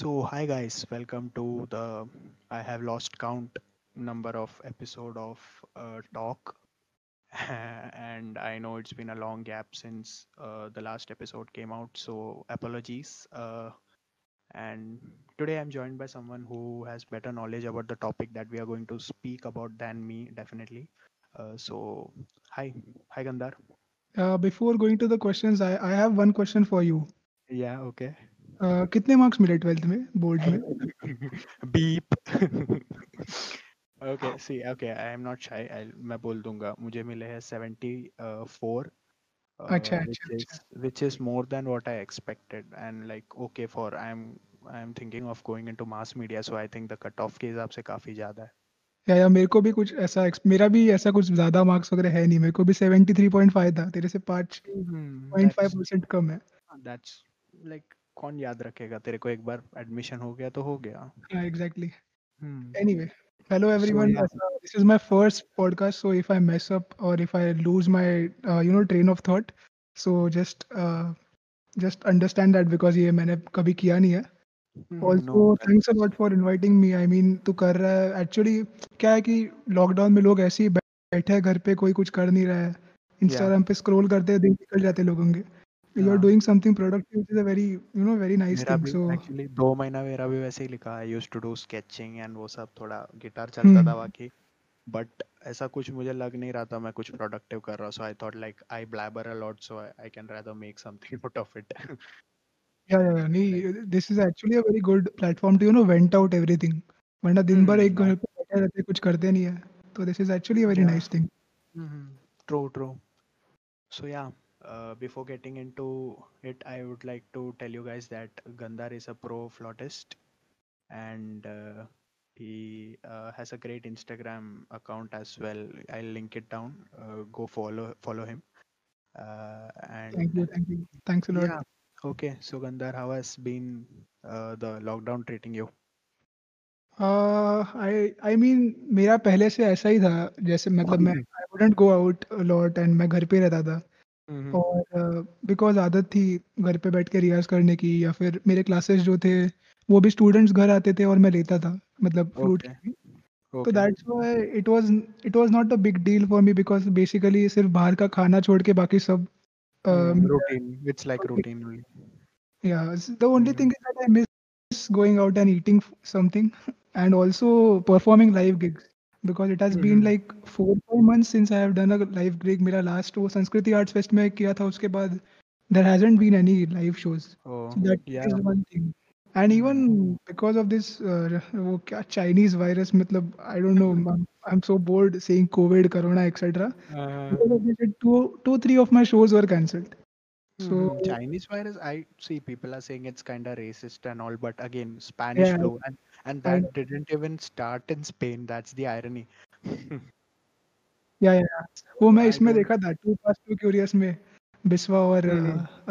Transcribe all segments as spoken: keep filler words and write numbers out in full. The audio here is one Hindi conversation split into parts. So hi guys, welcome to the I have lost count number of episode of uh, talk and I know it's been a long gap since uh, the last episode came out, so apologies. Uh, and today I'm joined by someone who has better knowledge about the topic that we are going to speak about than me, definitely. Uh, so hi, hi Gandhar. Uh, before going to the questions, I, I have one question for you. Yeah, okay. Uh, कितने मार्क्स मिले ट्वेल्थ में बोर्ड में? Beep. Okay see okay I am not shy, मैं बोल दूंगा. मुझे मिले हैं seventy-four, अच्छा which is more than what I expected and like okay for I am I am thinking of going into mass media, so I think the cut off के हिसाब से काफी ज्यादा है. या या मेरे को भी कुछ ऐसा, मेरा भी ऐसा कुछ ज्यादा मार्क्स वगैरह है नहीं. मेरे को भी seventy-three point five था, तेरे से five point five percent कम है. दैट्स लाइक कौन याद रखेगा, तेरे को एक बार एडमिशन हो गया तो हो गया. Yeah, exactly. Hmm. Anyway, hello everyone. So, yeah. This is my first podcast, so if I mess up or if I lose my uh, you know train of thought, so just uh, just understand that because ये मैंने कभी किया नहीं है. Also, thanks a lot for inviting me. I mean, तू कर रहा है actually. क्या है कि लॉकडाउन में लोग ऐसे ही बैठे हैं घर पे, कोई कुछ कर नहीं रहा है. Instagram पे स्क्रॉल करते हैं, दिन निकल जाते लोगों के. You're doing something productive, which is a very, you know, very nice thing. So actually, दो महीना मेरा भी वैसे ही लिखा. I used to do sketching and वो सब, थोड़ा गिटार चलता था बाकी, but ऐसा कुछ मुझे लग नहीं रहा था मैं कुछ productive कर रहा. So I thought like I blabber a lot, so I can rather make something out of it. Yeah, yeah, नहीं. This is actually a very good platform to, you know, vent out everything. वरना दिन भर एक घर पे बैठे रहते, कुछ करते नहीं है. So this is actually a very nice thing. True, true. So yeah. Uh, before getting into it, I would like to tell you guys that Gandhar is a pro flautist and uh, he uh, has a great Instagram account as well. I'll link it down. Uh, go follow follow him. Uh, and thank you, thank you. Thanks a lot. Yeah. Okay, so Gandhar, how has been uh, the lockdown treating you? Uh, I I mean, मेरा पहले से ऐसा ही था, जैसे मतलब मैं I wouldn't go out a lot and मैं घर पे रहता था. और बिकॉज uh, आदत थी घर पे बैठ के रियाज करने की, या फिर मेरे क्लासेस जो थे वो भी स्टूडेंट्स घर आते थे और मैं लेता था, मतलब फ्लूट. तो that's why it was it was not a big deal for me, because basically सिर्फ बाहर का खाना छोड़ के बाकी सब routine, it's like routine. Yeah the only thing is that I miss going out and eating something and also performing live gigs. Because it has mm-hmm. been like four five months since I have done a live gig. मेरा last वो संस्कृति arts fest में किया था, उसके बाद there hasn't been any live shows. Oh, so that yeah. is one thing. And even because of this uh, वो क्या Chinese virus, मतलब I don't know. I'm, I'm so bored saying COVID, Corona, et cetera. Uh, two two three of my shows were cancelled. So Chinese virus, I see people are saying it's kind of racist and all, but again Spanish yeah. flu and and that yeah. didn't even start in Spain. That's the irony. yeah yeah. वो मैं इसमें देखा था Too Fast Too Furious में बिस्वा और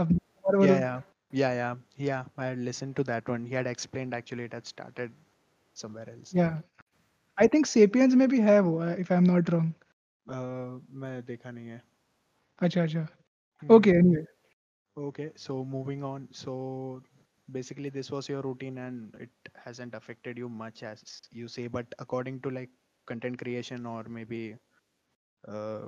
अब yeah yeah yeah yeah yeah. I listened to that one. He had explained actually it had started somewhere else. Yeah. I think Sapiens में भी है वो, if I'm not wrong. Uh, मैं देखा नहीं है. अच्छा अच्छा. Okay anyway. Okay, so moving on. So basically this was your routine and it hasn't affected you much as you say, but according to like content creation or maybe uh,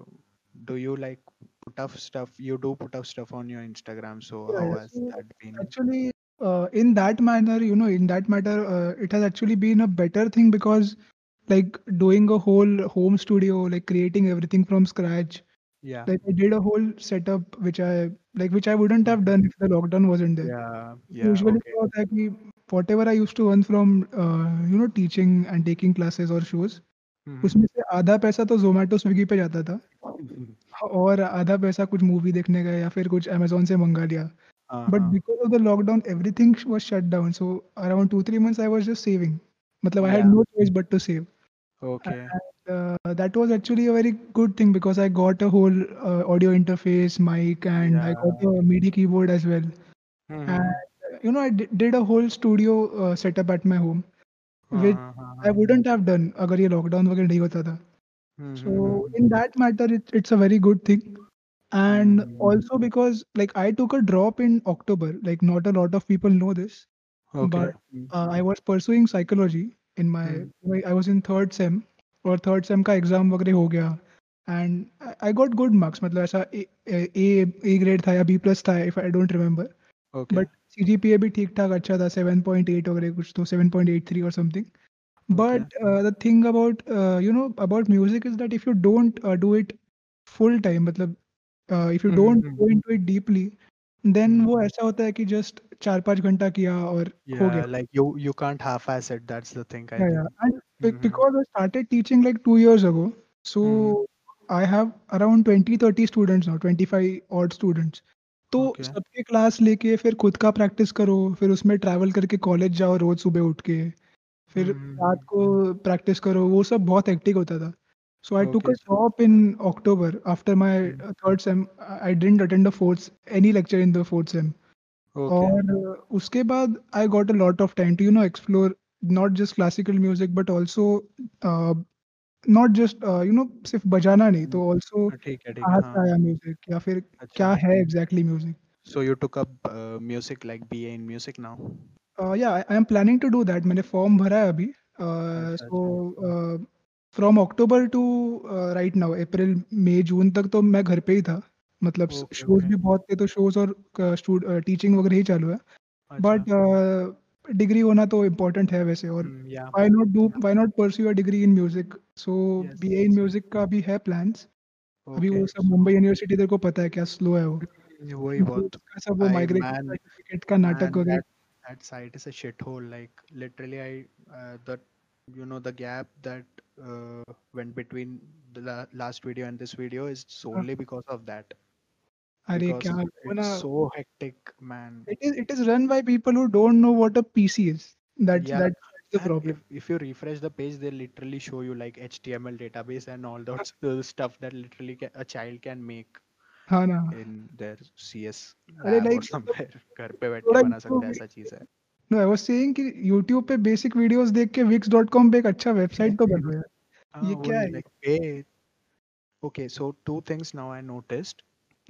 do you like put up stuff, you do put up stuff on your Instagram, so yeah, how has so that been? Actually uh, in that manner, you know, in that matter uh, it has actually been a better thing, because like doing a whole home studio, like creating everything from scratch. Yeah. Like I did a whole setup which I like which I wouldn't have done if the lockdown wasn't there. Yeah. Yeah. Usually okay. that whatever I used to earn from uh, you know teaching and taking classes or shows, mm-hmm. उसमें से आधा पैसा तो Zomato Swiggy पे जाता था mm-hmm. और आधा पैसा कुछ मूवी देखने का या फिर कुछ Amazon से मंगा लिया. uh-huh. But because of the lockdown everything was shut down, so around two three months I was just saving. मतलब yeah. I had no choice but to save. Okay. And, uh, that was actually a very good thing because I got a whole uh, audio interface, mic, and yeah. I got a MIDI keyboard as well. Mm-hmm. And you know, I d- did a whole studio uh, setup at my home, which uh-huh. I wouldn't have done अगर ये lockdown वगैरह नहीं होता था. So in that matter, it, it's a very good thing. And mm-hmm. also because like I took a drop in October, like not a lot of people know this. Okay. But uh, I was pursuing psychology in my, hmm. I was in third sem और third sem का exam वगैरह हो गया and I- I got good marks, मतलब ऐसा A- A- A grade था या B plus था if I don't remember. Okay. But C G P A भी ठीक ठाक अच्छा था, seven point eight वगैरह कुछ तो seven point eight three or something. But okay. uh, the thing about uh, you know about music is that if you don't uh, do it full time, मतलब uh, if you don't mm-hmm. go into it deeply, then mm-hmm. वो ऐसा होता है कि just चार पाँच घंटा किया और yeah, हो गया. Like you you can't half-ass it. That's the thing. I yeah, think. yeah. And mm-hmm. because I started teaching like two years ago, so mm-hmm. I have around twenty thirty students now, twenty-five odd students. तो okay. सबके क्लास लेके फिर खुद का प्रैक्टिस करो, फिर उसमें ट्रैवल करके कॉलेज जाओ रोज सुबह उठ के, फिर रात mm. को प्रैक्टिस करो, वो सब बहुत हेक्टिक होता था. So I took a stop in October after my third sem. I didn't attend the fourth any lecture in the fourth sem. और उसके बाद I got a lot of time to you know explore not just classical music but also not just you know सिर्फ बजाना नहीं, तो ऑल्सो आया म्यूजिक या फिर क्या है exactly music. So you took up music like BA in music now. Uh, yeah, I am planning to do that. मैंने फॉर्म भरा है अभी. So from October to uh, right now, April, May, June तक तो मैं घर पे ही था. मतलब shows भी बहुत थे, तो shows और teaching वगैरह ही चालू है. But degree होना तो important है वैसे. और why not do, why not pursue a degree in music? So B A in music का भी है plans. अभी वो सब मुंबई यूनिवर्सिटी तेरे को पता है क्या slow है वो. वही बहुत. सब वो migration certificate का नाटक वगैरह. That site is a shithole. Like literally, I uh, that you know the gap that uh, went between the la- last video and this video is solely because of that. Because Arre, it's so hectic, man. It is. It is run by people who don't know what a P C is. That's yeah. that's the problem. If, if you refresh the page, they literally show you like H T M L database and all that stuff that literally ca- a child can make. हाँ ना इन देयर सीएस और समवेयर घर पे बैठ के बना सकते हैं, ऐसा चीज है. नो आई वाज सेइंग कि YouTube पे बेसिक वीडियोस देख के wix dot com पे एक अच्छा वेबसाइट तो बन गया. ये क्या है? Okay, so two things now I noticed.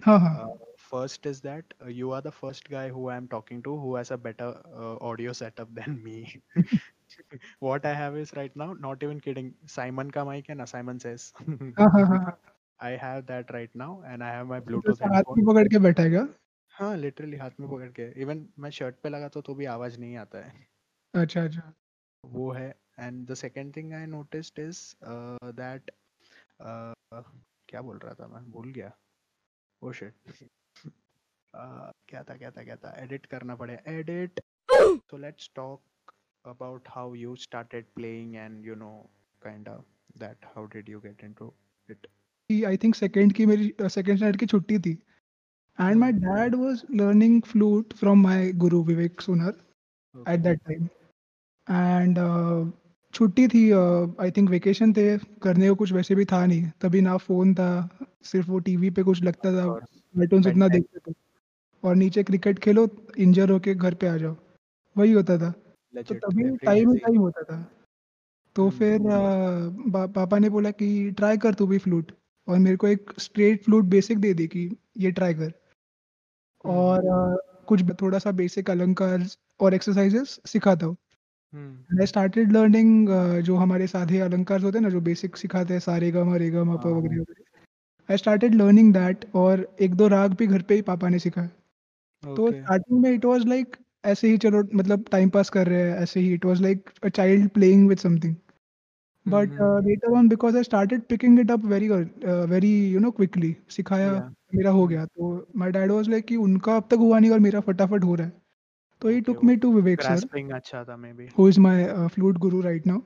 हां हां, first is that you are the first guy who I am talking to who has a better audio setup than me. What I have is right now, not even kidding, Simon का माइक है ना, साइमन सेज. हां हां हां, I have that right now and I have my Bluetooth headphone. हाथ में पकड़ के बैठा है क्या? हाँ, literally हाथ में पकड़ के. Even मैं shirt पे लगा तो तो भी आवाज नहीं आता है. अच्छा अच्छा. वो है. And the second thing I noticed is uh, that uh, क्या बोल रहा था मैं, भूल गया. Oh shit. uh, क्या था क्या था क्या था? Edit करना पड़ेगा. Edit. So let's talk about how you started playing and you know kind of that how did you get into it. I think second की मेरी second standard की छुट्टी थी and my dad was learning flute from my guru Vivek Sunar okay. at that time and uh, छुट्टी थी. uh, I think vacation थे, करने को कुछ वैसे भी था नहीं तभी, ना फोन था, सिर्फ वो टीवी पे कुछ लगता था, कार्टून इतना देखते थे और नीचे क्रिकेट खेलो, इंजर होके घर पे आ जाओ, वही होता था. तो तभी टाइम टाइम होता था. तो फिर uh, पापा ने बोला कि ट्राई कर तू भी फ्लूट, और मेरे को एक स्ट्रेट फ्लूट बेसिक दे दी कि ये ट्राई कर और uh, कुछ थोड़ा सा बेसिक अलंकार और एक्सरसाइजेस सिखाता हूँ. आई स्टार्टेड लर्निंग जो हमारे साधे अलंकार होते हैं ना, जो बेसिक सिखाते हैं, सारे गम रे गम पा वगैरह. आई स्टार्टेड लर्निंग दैट और एक दो राग भी घर पे ही पापा ने सिखाया. तो स्टार्टिंग में इट वाज लाइक ऐसे ही चलो, मतलब टाइम पास कर रहे हैं ऐसे ही. It was like a child playing with something. But mm-hmm. uh, later on, because I started picking it up very, uh, very you know quickly, सिखाया yeah. मेरा हो गया. तो my dad was like कि उनका अब तक हुआ नहीं और मेरा फटाफट हो रहा है. तो he took me to Vivek sir, अच्छा था maybe, who is my uh, flute guru right now.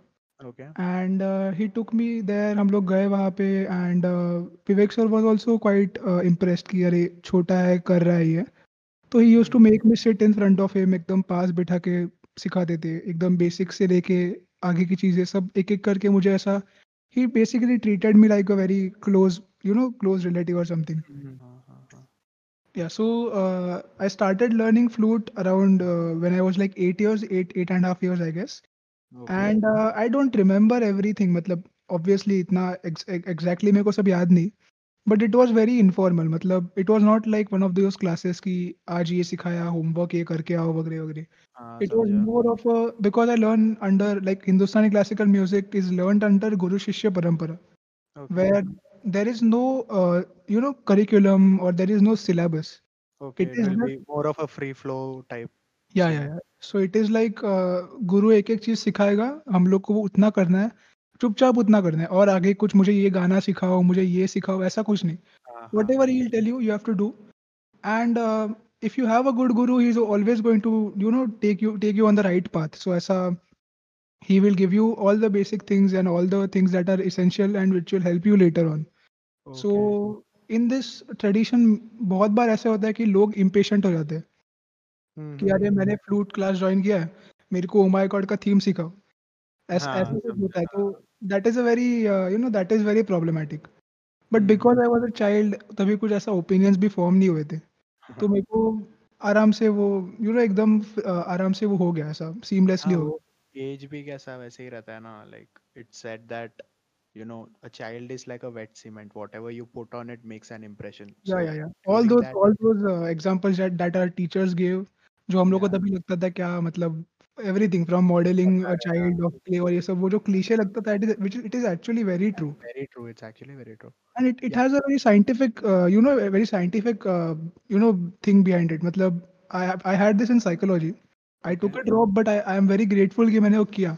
Okay. And uh, he took me there, हम लोग गए वहाँ पे and uh, Vivek sir was also quite uh, impressed कि अरे छोटा है कर रहा है ये. तो he used to make me sit in front of him, एकदम पास बिठा के सिखाते थे, एकदम बेसिक से लेके आगे की चीजें सब एक एक करके मुझे ऐसा. ही basically treated me like a very close you know close relative और something. Yeah so I started learning flute around when I was like eight years, eight eight and half years I guess. And I don't remember everything, मतलब ऑब्वियसली इतना एग्जैक्टली मेरे को सब याद नहीं, but it was very informal, मतलब it was not like one of those classes कि आज ये सिखाया, होमवर्क ये करके आओ वगैरह वगैरह. It was more of because I learn under like Hindustani classical music is learn under guru शिष्य parampara, where there is no you know curriculum और there is no syllabus. It is more of a free flow type. Yeah yeah so it is like गुरु एक एक चीज सिखाएगा, हम लोग को वो उतना करना है, चुपचाप उतना करना है, और आगे कुछ मुझे ये गाना सिखाओ, मुझे ये सिखाओ, ऐसा कुछ नहीं. Whatever he will tell you, you have to do. And if you have a good guru, he is always going to you know take you take you on the right path. So ऐसा he will give you all the basic things and all the things that are essential and which will help you later on. So in this tradition बहुत बार ऐसा होता है कि लोग इम्पेशेंट हो जाते हैं कि अरे मैंने फ्लूट क्लास ज्वाइन किया है, मेरे को ओ माय गॉड का थीम सिखाओ. तो that is a very uh, you know that is very problematic. But because I was a child, तभी कुछ ऐसा opinions भी form नहीं हुए थे, तो मेरे को आराम से वो you know एकदम आराम से वो हो गया, ऐसा seamlessly हो. Age भी कैसा वैसे ही रहता है ना, like it's said that you know a child is like a wet cement, whatever you put on it makes an impression. Yeah yeah yeah. All those all those uh, examples that that our teachers gave, जो हम लोग को तभी लगता था क्या मतलब everything from modeling a child of clay or ये सब वो जो cliche लगता था, it is which it is actually very true. Very true. It's actually very true. And it it yeah. has a very scientific uh, you know a very scientific uh, you know thing behind it. मतलब I I had this in psychology. I took yeah. a drop, but I I am very grateful कि मैंने वो किया,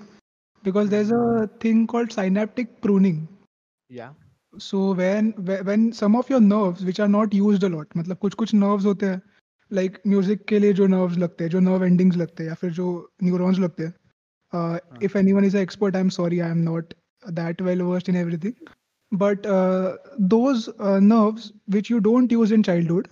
because there's a thing called synaptic pruning. Yeah. So when when some of your nerves which are not used a lot, मतलब कुछ कुछ nerves होते हैं लाइक like, म्यूजिक के लिए जो नर्व्स लगते हैं, जो नर्व एंडिंग्स लगते हैं या फिर जो न्यूरॉन्स लगते हैं, if anyone is a expert I am sorry, I am not that well versed in everything, but those nerves which you don't use in childhood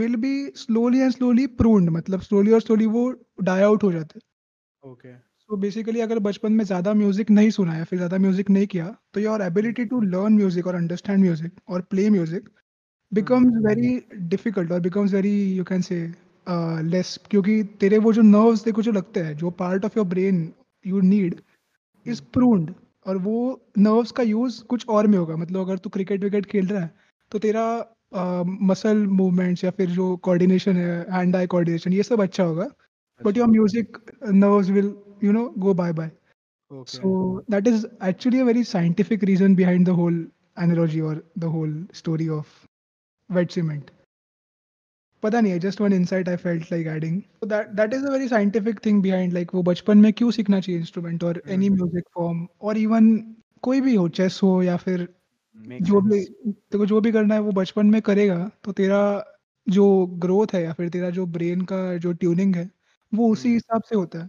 will be slowly and slowly pruned, मतलब स्लोली और स्लोली वो डाई आउट हो जाते हैं. ओके, सो बेसिकली अगर बचपन में ज़्यादा म्यूजिक नहीं सुना या फिर ज़्यादा म्यूजिक नहीं किया, तो your ability to learn music और अंडरस्टैंड म्यूजिक और play music becomes mm-hmm. very difficult or becomes very you can say uh, less, क्योंकि तेरे वो जो nerves देखो जो लगते हैं, जो part of your brain you need is pruned, और वो nerves का use कुछ और में होगा. मतलब अगर तू cricket विकेट खेल रहा है तो तेरा uh, muscle movements या फिर जो coordination है, hand eye coordination, ये सब अच्छा होगा, but your music nerves will you know go bye bye. Okay. So that is actually a very scientific reason behind the whole analogy or the whole story of wet cement. पता नहीं है, just one insight I felt like adding. So that that is a very scientific thing behind like वो बचपन में क्यों सीखना चाहिए instrument or mm-hmm. any music form or even कोई भी हो, chess हो या फिर Makes जो भी तो जो भी करना है वो बचपन में करेगा तो तेरा जो growth है या फिर तेरा जो brain का जो tuning है वो उसी हिसाब से होता है.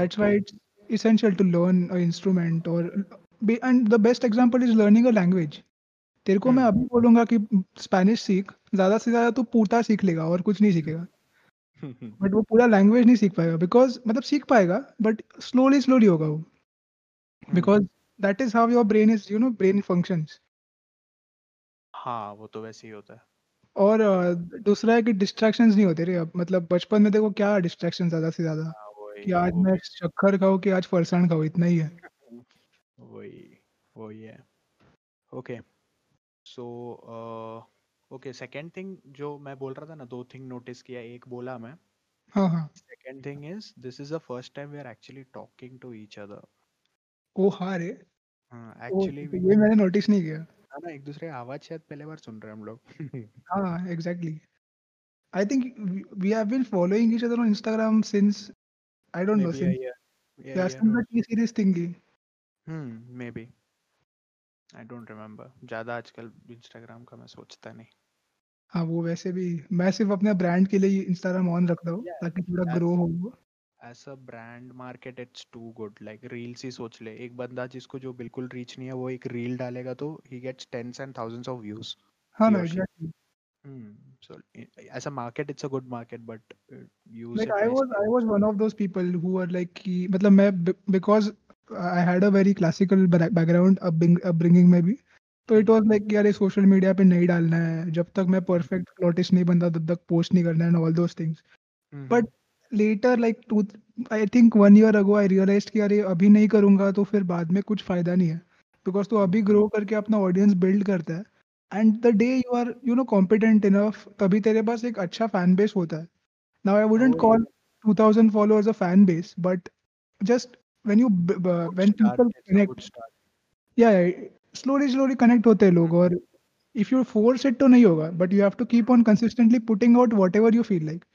That's okay. why it's essential to learn an instrument or be, and the best example is learning a language. तेरे को मैं अभी बोलूंगा कि स्पेनिश सीख, ज्यादा से ज्यादा तो पूता सीख लेगा और कुछ नहीं सीखेगा, बट वो पूरा लैंग्वेज नहीं सीख पाएगा, बिकॉज मतलब सीख पाएगा बट स्लोली स्लोली होगा वो, because that is how your brain is you know brain functions. हाँ वो तो वैसे ही होता है. और uh, दूसरा है कि डिस्ट्रैक्शंस नहीं होते रे. अब मतलब बचपन में देखो क्या डिस्ट्रैक्शन ज्यादा से ज्यादा कि आज मैं शक्कर खाऊं कि आज फरसान खाऊं, इतना ही है. वही वही है. Okay so okay second thing जो मैं बोल रहा था ना, दो थिंग नोटिस किया, एक बोला मैं. Second thing is this is the first time we are actually talking to each other. ओ हाँ रे, एक्चुअली ये मैंने नोटिस नहीं किया ना, एक दूसरे आवाज शायद पहले बार सुन रहे हम लोग. हाँ exactly. I think we have been following each other on Instagram since I don't know series thing. Hmm maybe I don't remember. ज़्यादा आजकल Instagram का मैं सोचता नहीं. हाँ वो वैसे भी मैं सिर्फ अपने ब्रांड के लिए Instagram ऑन रखता हूँ ताकि थोड़ा ग्रो हो. As a brand market it's too good. Like reels ही सोच ले, एक बंदा जिसको जो बिल्कुल रीच नहीं है वो एक रील डालेगा तो he gets tens and thousands of views. हाँ ना exactly. Hmm. So as a market it's a good market but use. Like I was I was one of those people who were like मतलब मैं because I had a very classical background upbringing में भी, तो it was like यार ये social media पे नहीं डालना है, जब तक मैं perfect flutist नहीं बनता तब तक post नहीं करना है and all those things. Mm-hmm. But later like two, I think one year ago I realized कि यार ये अभी नहीं करूँगा तो फिर बाद में कुछ फायदा नहीं है, because तो अभी grow करके अपना audience build करता है and the day you are you know competent enough, तभी तेरे पास एक अच्छा फैन बेस होता है. Now I wouldn't call two thousand followers a fan base, but just when you uh, when start, people connect, yeah, slowly slowly connect होते हैं लोग. और if you force it तो नहीं होगा, but you have to keep on consistently putting out whatever you feel like.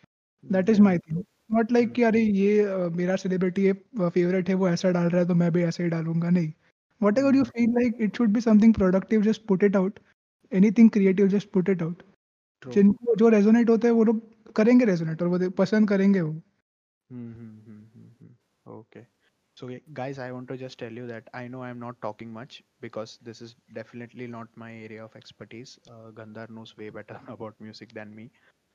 That is my thing. Not like कि अरे ये मेरा celebrity है, favorite है, वो ऐसा डाल रहा है तो मैं भी ऐसा ही डालूंगा, नहीं. Whatever you feel like, it should be something productive, just put it out. Anything creative, just put it out. जिनको जो resonate होते हैं वो लोग करेंगे resonate और वो पसंद करेंगे वो. Mm-hmm. Okay, so guys, I want to just tell you that I know I'm not talking much because this is definitely not my area of expertise. uh, Gandhar knows way better about music than me,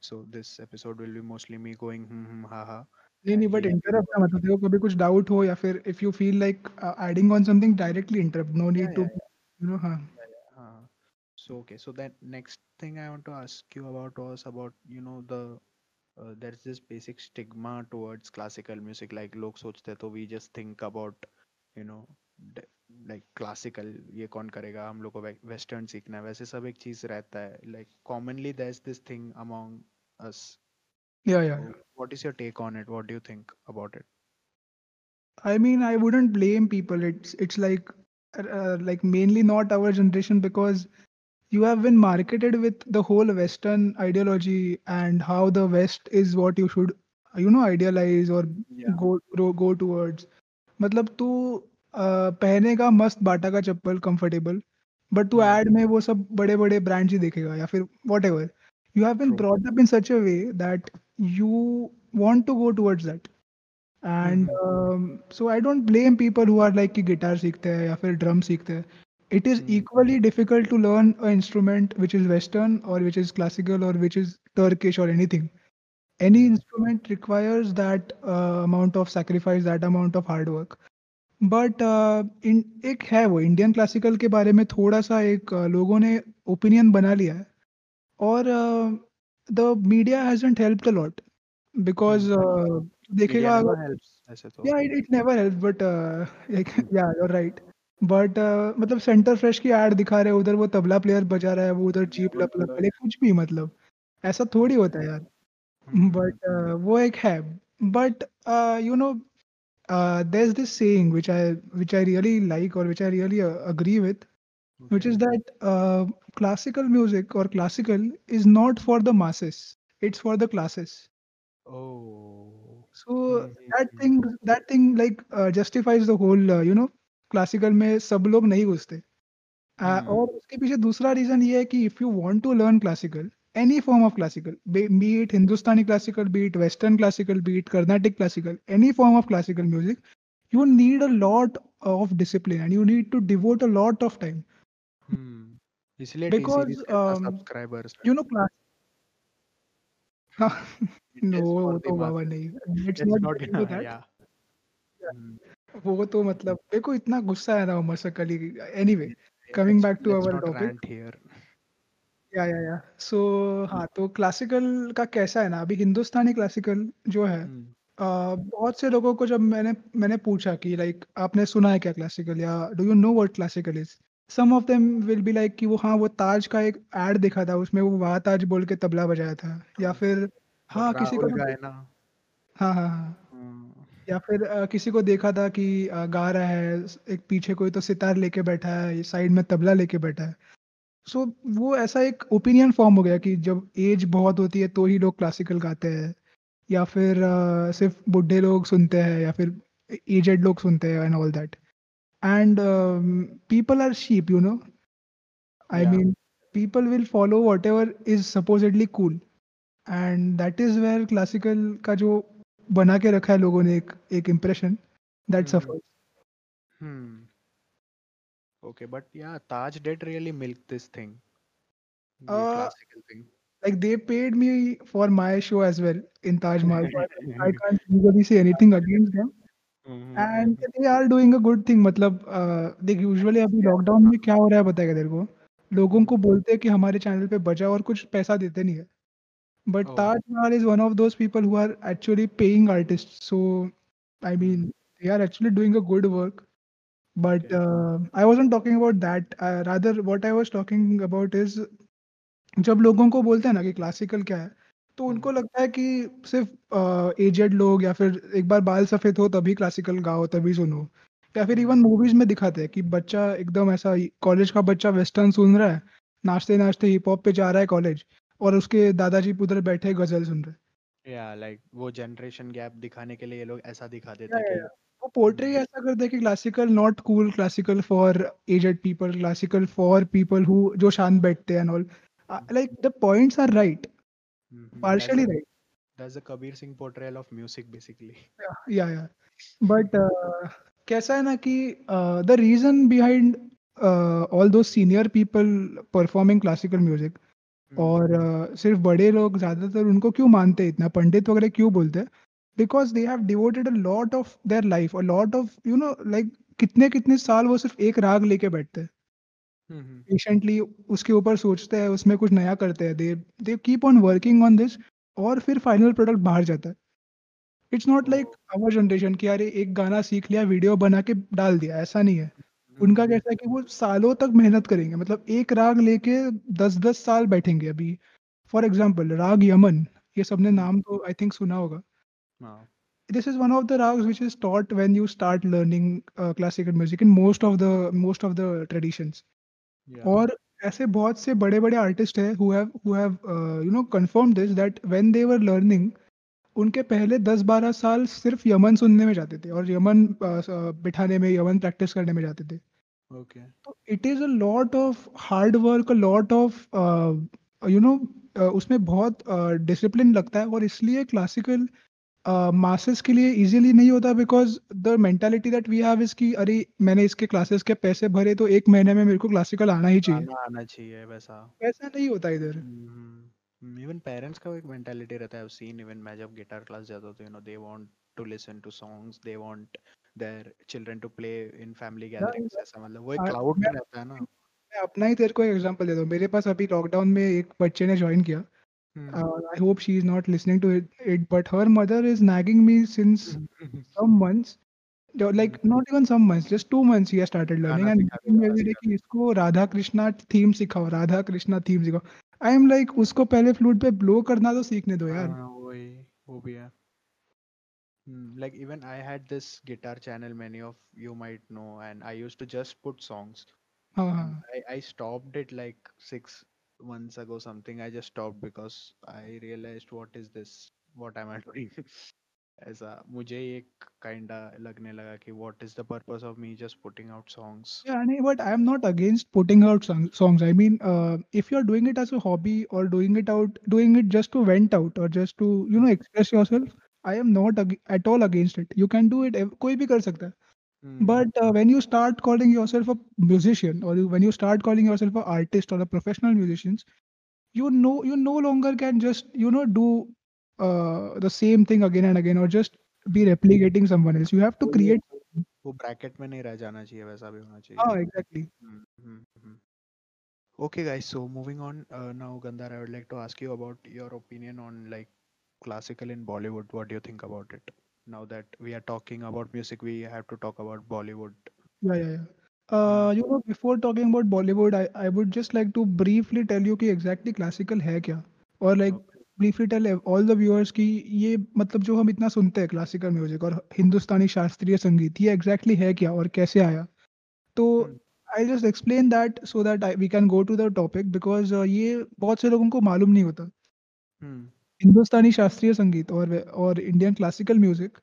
so this episode will be mostly me going hmm hmm ha ha. No, no, but interrupt na, matlab dekho kabhi kuch doubt ho ya fir if you feel like uh, adding on something, directly interrupt, no need yeah, to yeah, yeah. you know ha yeah, yeah, uh, so okay, so that next thing I want to ask you about was about you know the Uh, there's this basic stigma towards classical music, like log sochte to we just think about you know de- like classical, ye kaun karega, hum log ko western seekhna hai, वैसे सब एक चीज रहता है, like commonly there's this thing among us. Yeah, yeah, so, yeah. What is your take on it? What do you think about it? I mean, I wouldn't blame people. It's it's like uh, like mainly not our generation, because you have been marketed with the whole Western ideology and how the West is what you should, you know, idealize or yeah. go, go go towards. मतलब तू पहनेगा मस्त बाटा का चप्पल comfortable, but तू ad में वो सब बड़े बड़े brands ही देखेगा या फिर whatever. You have been brought up in such a way that you want to go towards that. And um, so I don't blame people who are like कि guitar सीखते हैं या फिर drum सीखते हैं. It is equally difficult to learn an instrument which is Western or which is classical or which is Turkish or anything. Any instrument requires that uh, amount of sacrifice, that amount of hard work. But uh, in एक है वो Indian classical के बारे में थोड़ा सा एक uh, लोगों ने opinion बना लिया है. और uh, the media hasn't helped a lot because uh, देखेगा अगर yeah it, it never helps but uh, like, yeah you're right. But uh, मतलब सेंटर फ्रेश की एड दिखा रहे हैं, उधर वो तबला प्लेयर बजा रहा है, वो उधर चीप लप लप करे, कुछ भी, मतलब ऐसा थोड़ी होता है यार. बट uh, वो एक है. But you know there is this saying which I which I really like और which I really agree with, which is that classical music और classical is not for the masses, it's for the classes. So that thing that thing like justifies the whole you know classical में सब लोग नहीं घुसते. hmm. और उसके पीछे दूसरा रीजन ये है कि if you want to learn classical, any form of classical, be it Hindustani classical, be it western classical, be it Carnatic classical, any form of classical music, you need a lot of discipline and you need to devote a lot of time. इसलिए because subscribers you know class नो तो बाबा नहीं, इट्स नॉट इनटू दैट. वो तो मतलब देखो इतना गुस्सा है ना उमर सकली. Anyway, coming back to our topic, yeah yeah yeah so हाँ, तो क्लासिकल का कैसा है ना, अभी हिंदुस्तानी क्लासिकल जो है, बहुत से लोगों को जब मैंने मैंने पूछा कि लाइक आपने सुना है क्या क्लासिकल, या do you know what classical is, some of them will be like कि वो हाँ वो ताज का एक एड दिखा था, उसमें वो वाह ताज बोल के तबला बजाया था, या फिर हाँ किसी को हाँ हाँ हाँ या फिर uh, किसी को देखा था कि uh, गा रहा है, एक पीछे कोई तो सितार लेके बैठा है, साइड में तबला लेके बैठा है. सो so, वो ऐसा एक ओपिनियन फॉर्म हो गया कि जब एज बहुत होती है तो ही लोग क्लासिकल गाते हैं, या फिर uh, सिर्फ बूढ़े लोग सुनते हैं, या फिर एजेड लोग सुनते हैं, and all that. And people are sheep, you know I mean people will follow whatever is supposedly cool, and that is where classical का जो बना के रखा है लोगों ने एक एक impression that suffers. Hmm okay but yeah Taj did really milk this thing, classical thing, like they paid me for my show as well in Taj Mahal. I can't really say anything against them and they are doing a good thing. मतलब देख यूजुअली अभी लॉकडाउन में क्या हो रहा है बताएगा तेरे को, लोगों को बोलते हैं कि हमारे चैनल पे बजाओ और कुछ पैसा देते नहीं है. But oh. Taj Mahal is one of those people who are actually paying artists. So, I mean, they are actually doing a good work. But uh, I wasn't talking about that. Uh, rather, what I was talking about is जब लोगों को बोलते हैं ना कि क्लासिकल क्या है, तो उनको लगता है कि सिर्फ एजेड लोग या फिर एक बार बाल सफेद हो तभी क्लासिकल गाओ, तभी सुनो, या फिर इवन मूवीज में दिखाते हैं कि बच्चा एकदम ऐसा कॉलेज का बच्चा वेस्टर्न सुन रहा है, नाचते नाचते हिप हॉप पे जा रहा है कॉलेज, और उसके दादाजी उधर बैठे गजल सुन रहे। या लाइक वो जनरेशन गैप दिखाने के लिए ये लोग ऐसा दिखा देते हैं कि वो पोर्ट्रे ऐसा कर दे कि classical not cool, classical for aged people, classical for people who जो शांत बैठते हैं and all. Like the points are right, partially right. That's a Kabir Singh portrayal of music basically. Yeah, yeah, yeah. But uh, कैसा है ना कि uh, the reason behind uh, all those senior people performing classical music hmm. और uh, सिर्फ बड़े लोग ज़्यादातर उनको क्यों मानते हैं इतना, पंडित वगैरह क्यों बोलते हैं, because they have devoted a lot of their life, a lot of you know like कितने कितने साल वो सिर्फ एक राग लेके बैठते हैं, पेशेंटली उसके ऊपर सोचते हैं, उसमें कुछ नया करते हैं, they they keep on working on this, और फिर फाइनल प्रोडक्ट बाहर जाता है। It's not like our generation कि यार एक गाना सीख लिया, वीडियो बना के डाल दिया, ऐसा नहीं है। उनका कहता है कि वो सालों तक मेहनत करेंगे, मतलब एक राग लेके दस दस साल बैठेंगे। अभी फॉर एग्जाम्पल राग यमन, ये सबने नाम तो आई थिंक सुना होगा। This is one of the ragas which is taught when you start learning classical music in most of the most of the traditions. Yeah. और ऐसे बहुत से बड़े बड़े आर्टिस्ट हैं who have who have uh, you know confirmed this that when they were learning उनके पहले दस बारह साल सिर्फ यमन सुनने में जाते थे और यमन uh, बिठाने में, यमन प्रैक्टिस करने में जाते थे। Okay. तो it is a lot of hard work, a lot of you know उसमें बहुत डिसिप्लिन uh, लगता है, और इसलिए क्लासिकल मासेस के लिए इजीली नहीं होता, because the mentality that we have is कि अरे मैंने इसके क्लासेस के पैसे भरे तो एक महीने में मेरे को क्लासिकल आना ही चाहिए, आना आना चाहिए, वैसा वैसा नहीं होता इधर। इवन पेरेंट्स का एक मेंटालिटी रहता है। आई हैव सीन इवन मैं जब गिटार क्लास जाता हूं तो you know they want to listen to songs, they want their children to play in family gatherings, ऐसा मतलब वो एक क्लाउड में रहता है ना। मैं अपना ही तेरे को एक एग्जांपल देता हूं। मेरे पास अभी लॉकडाउन में एक बच्चे ने ज्वाइन किया। Hmm. Uh, I hope she is not listening to it, it, but her mother is nagging me since some months, like not even some months, just two months she has started learning and maybe कि इसको राधा कृष्णा थीम सिखाओ, राधा कृष्णा थीम सिखाओ। I am like उसको पहले फ्लूट पे blow करना तो सीखने दो यार। हाँ वही, वो भी है। Like even I had this guitar channel, many of you might know, and I used to just put songs. हाँ। I I stopped it like six. months ago something I just stopped because I realized what is this, what am I doing? ऐसा मुझे एक kind of लगने लगा कि what is the purpose of me just putting out songs? Yeah, no, but I am not against putting out song- songs. I mean, uh, if you are doing it as a hobby or doing it out, doing it just to vent out or just to you know express yourself, I am not ag- at all against it. You can do it. कोई भी कर सकता है. Hmm. But uh, when you start calling yourself a musician or you, when you start calling yourself an artist or a professional musician, you know you no longer can just you know do uh, the same thing again and again or just be replicating someone else. You have to create. वो ब्रैकेट में नहीं रह जाना चाहिए, वैसा भी होना चाहिए. हाँ exactly. Okay guys, so moving on uh, now, Gandhar, I would like to ask you about your opinion on like classical in Bollywood. What do you think about it? Now that we are talking about music, we have to talk about Bollywood. Yeah, yeah, yeah. Uh, you know, before talking about Bollywood, I, I would just like to briefly tell you कि exactly classical है क्या, और like okay. briefly tell all the viewers कि ये मतलब जो हम इतना सुनते हैं classical music और हिंदुस्तानी शास्त्रीय संगीत, ये exactly है क्या और कैसे आया। तो hmm. I'll just explain that so that I, we can go to the topic because uh, ये बहुत से लोगों को मालूम नहीं होता। hmm. हिंदुस्तानी शास्त्रीय संगीत और और Indian classical music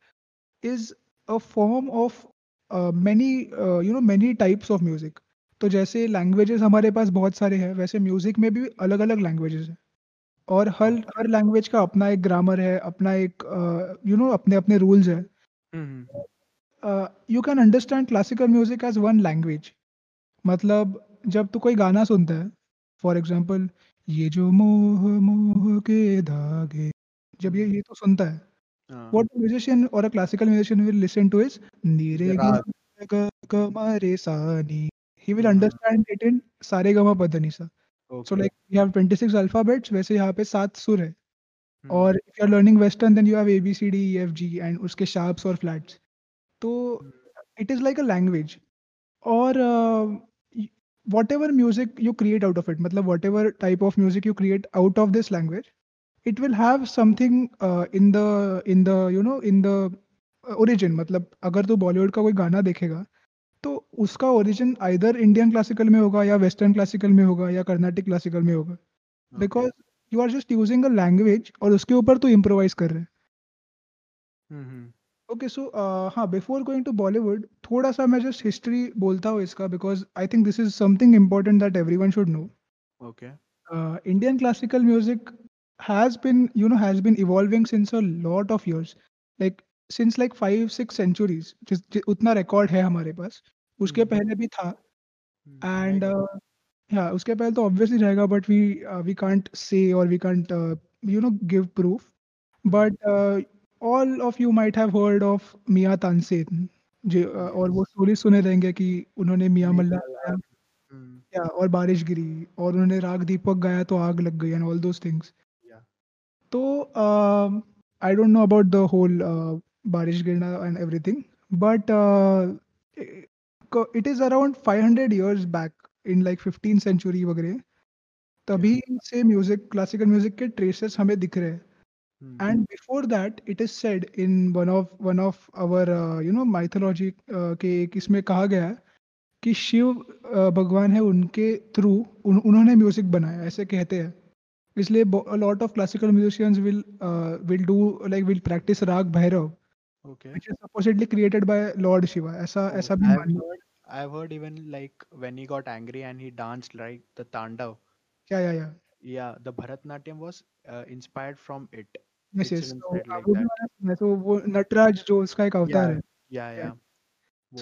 is a form of many you know many types of music. तो जैसे लैंग्वेजेस हमारे पास बहुत सारे हैं, वैसे म्यूजिक में भी अलग अलग लैंग्वेजेस हैं और हर हर लैंग्वेज का अपना एक ग्रामर है, अपना एक यू नो अपने अपने रूल्स है। You can understand classical music as one language. मतलब जब तू कोई गाना सुनता है, फॉर एग्जाम्पल ये जो मोह मोह के धागे, जब ये ये तो सुनता है, व्हाट अ म्यूजिशियन और a classical musician will listen to is नीरे ग ग मारे सानी, he will understand it in सारे ग म प ध नि सा। सो लाइक वी हैव छब्बीस अल्फाबेट्स, वैसे यहाँ पे सात सुर है। और if you are learning western then you have A B C D E F G and उसके शार्प्स और फ्लैट्स। तो it is like a language. और whatever music you create out of it, मतलब whatever type of music you create out of this language, it will have something in the in the you know in the origin. मतलब अगर तू बॉलीवुड का कोई गाना देखेगा तो उसका ओरिजिन आइदर इंडियन क्लासिकल में होगा या वेस्टर्न क्लासिकल में होगा या कर्नाटिक क्लासिकल में होगा, because you are just using a language और उसके ऊपर तू इम्प्रोवाइज कर रहे हैं. ओके, सो हाँ, बिफोर गोइंग टू बॉलीवुड थोड़ा सा मैं जस्ट हिस्ट्री बोलता हूँ इसका, because I think this is something important that everyone should know. Okay, Indian classical music has been you know has been evolving since a lot of years, like since like five six centuries उतना रिकॉर्ड है हमारे पास. उसके पहले भी था एंड yeah, उसके पहले तो ऑब्वियसली रहेगा, but we we can't say और we can't you know give proof. But all of you might have heard of Miyan Tansen, और वो स्टोरी सुने रहेंगे कि उन्होंने मियाँ मल्ला या और बारिश गिरी और उन्होंने राग दीपक गाया तो आग लग गई एंड ऑल दोज थिंग्स. तो I don't know about the whole बारिश गिरना and everything, but it is around five hundred years back in like fifteen century वगैरह, तभी से म्यूजिक क्लासिकल म्यूजिक के ट्रेसेस हमें दिख रहे हैं. And before that it is said in one of one of our you know mythology के एक इसमें कहा गया है कि शिव uh, भगवान है, उनके थ्रू उन, उन्होंने म्यूजिक बनाया, ऐसे कहते हैं. इसलिए lot of classical musicians will will do like will practice राग Bhairav. Okay. Which is supposedly created by Lord Shiva. Aisa, oh, aisa bhi I've, heard, I've heard even like when he got angry and he danced like the Tandav. Yeah, yeah, yeah. Yeah, the Bharatnatyam was uh, inspired from it. Yes, yes. So, like that. So wo Nataraj jo uska ek avatar hai. Yeah, yeah. yeah.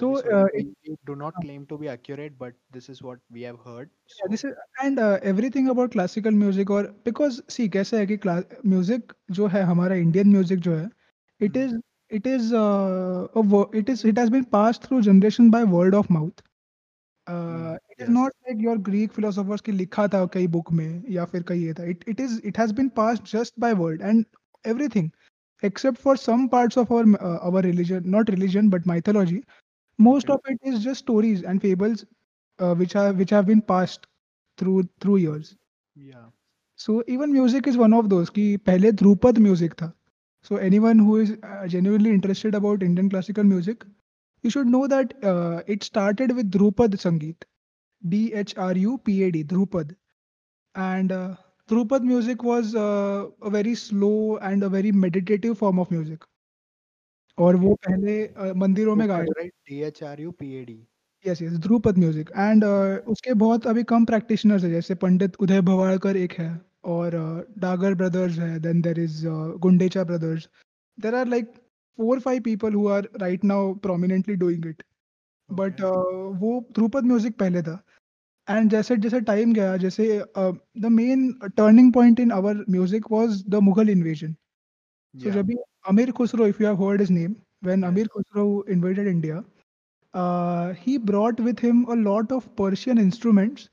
So, so uh, we, we do not claim to be accurate, but this is what we have heard. So. Yeah, this is, and uh, everything about classical music or because see, kaisa hai ki class, music jo hai hamara Indian music jo hai, it hmm. is it is uh, a it is it has been passed through generation by word of mouth. uh, mm, it is yes. Not like your Greek philosophers ki likha tha kai book mein ya fir kai ye tha, it it is it has been passed just by word and everything except for some parts of our uh, our religion, not religion but mythology, most mm. of it is just stories and fables uh, which are which have been passed through through years. Yeah, so even music is one of those ki pehle Dhrupad music tha. So anyone who is uh, genuinely interested about Indian classical music, you should know that uh, it started with Dhrupad Sangeet, D H R U P A D, Dhrupad. And uh, Dhrupad music was uh, a very slow and a very meditative form of music. और वो पहले मंदिरों में गाया जाता है. D H R U P A D. Yes, yes, Dhrupad music. And uh, उसके बहुत अभी कम प्रैक्टिशनर्स हैं, जैसे पंडित उदय भवाड़कर एक है. और डागर ब्रदर्स है, then there is Gundecha brothers. There are like four five people who are right now prominently doing it, but वो ध्रुपद म्यूजिक पहले था. एंड जैसे जैसे टाइम गया, जैसे the main turning point in our music was the Mughal invasion. So जब भी Amir Khusro, if you have heard his name, when Amir Khusro invaded India, he brought with him a lot of Persian instruments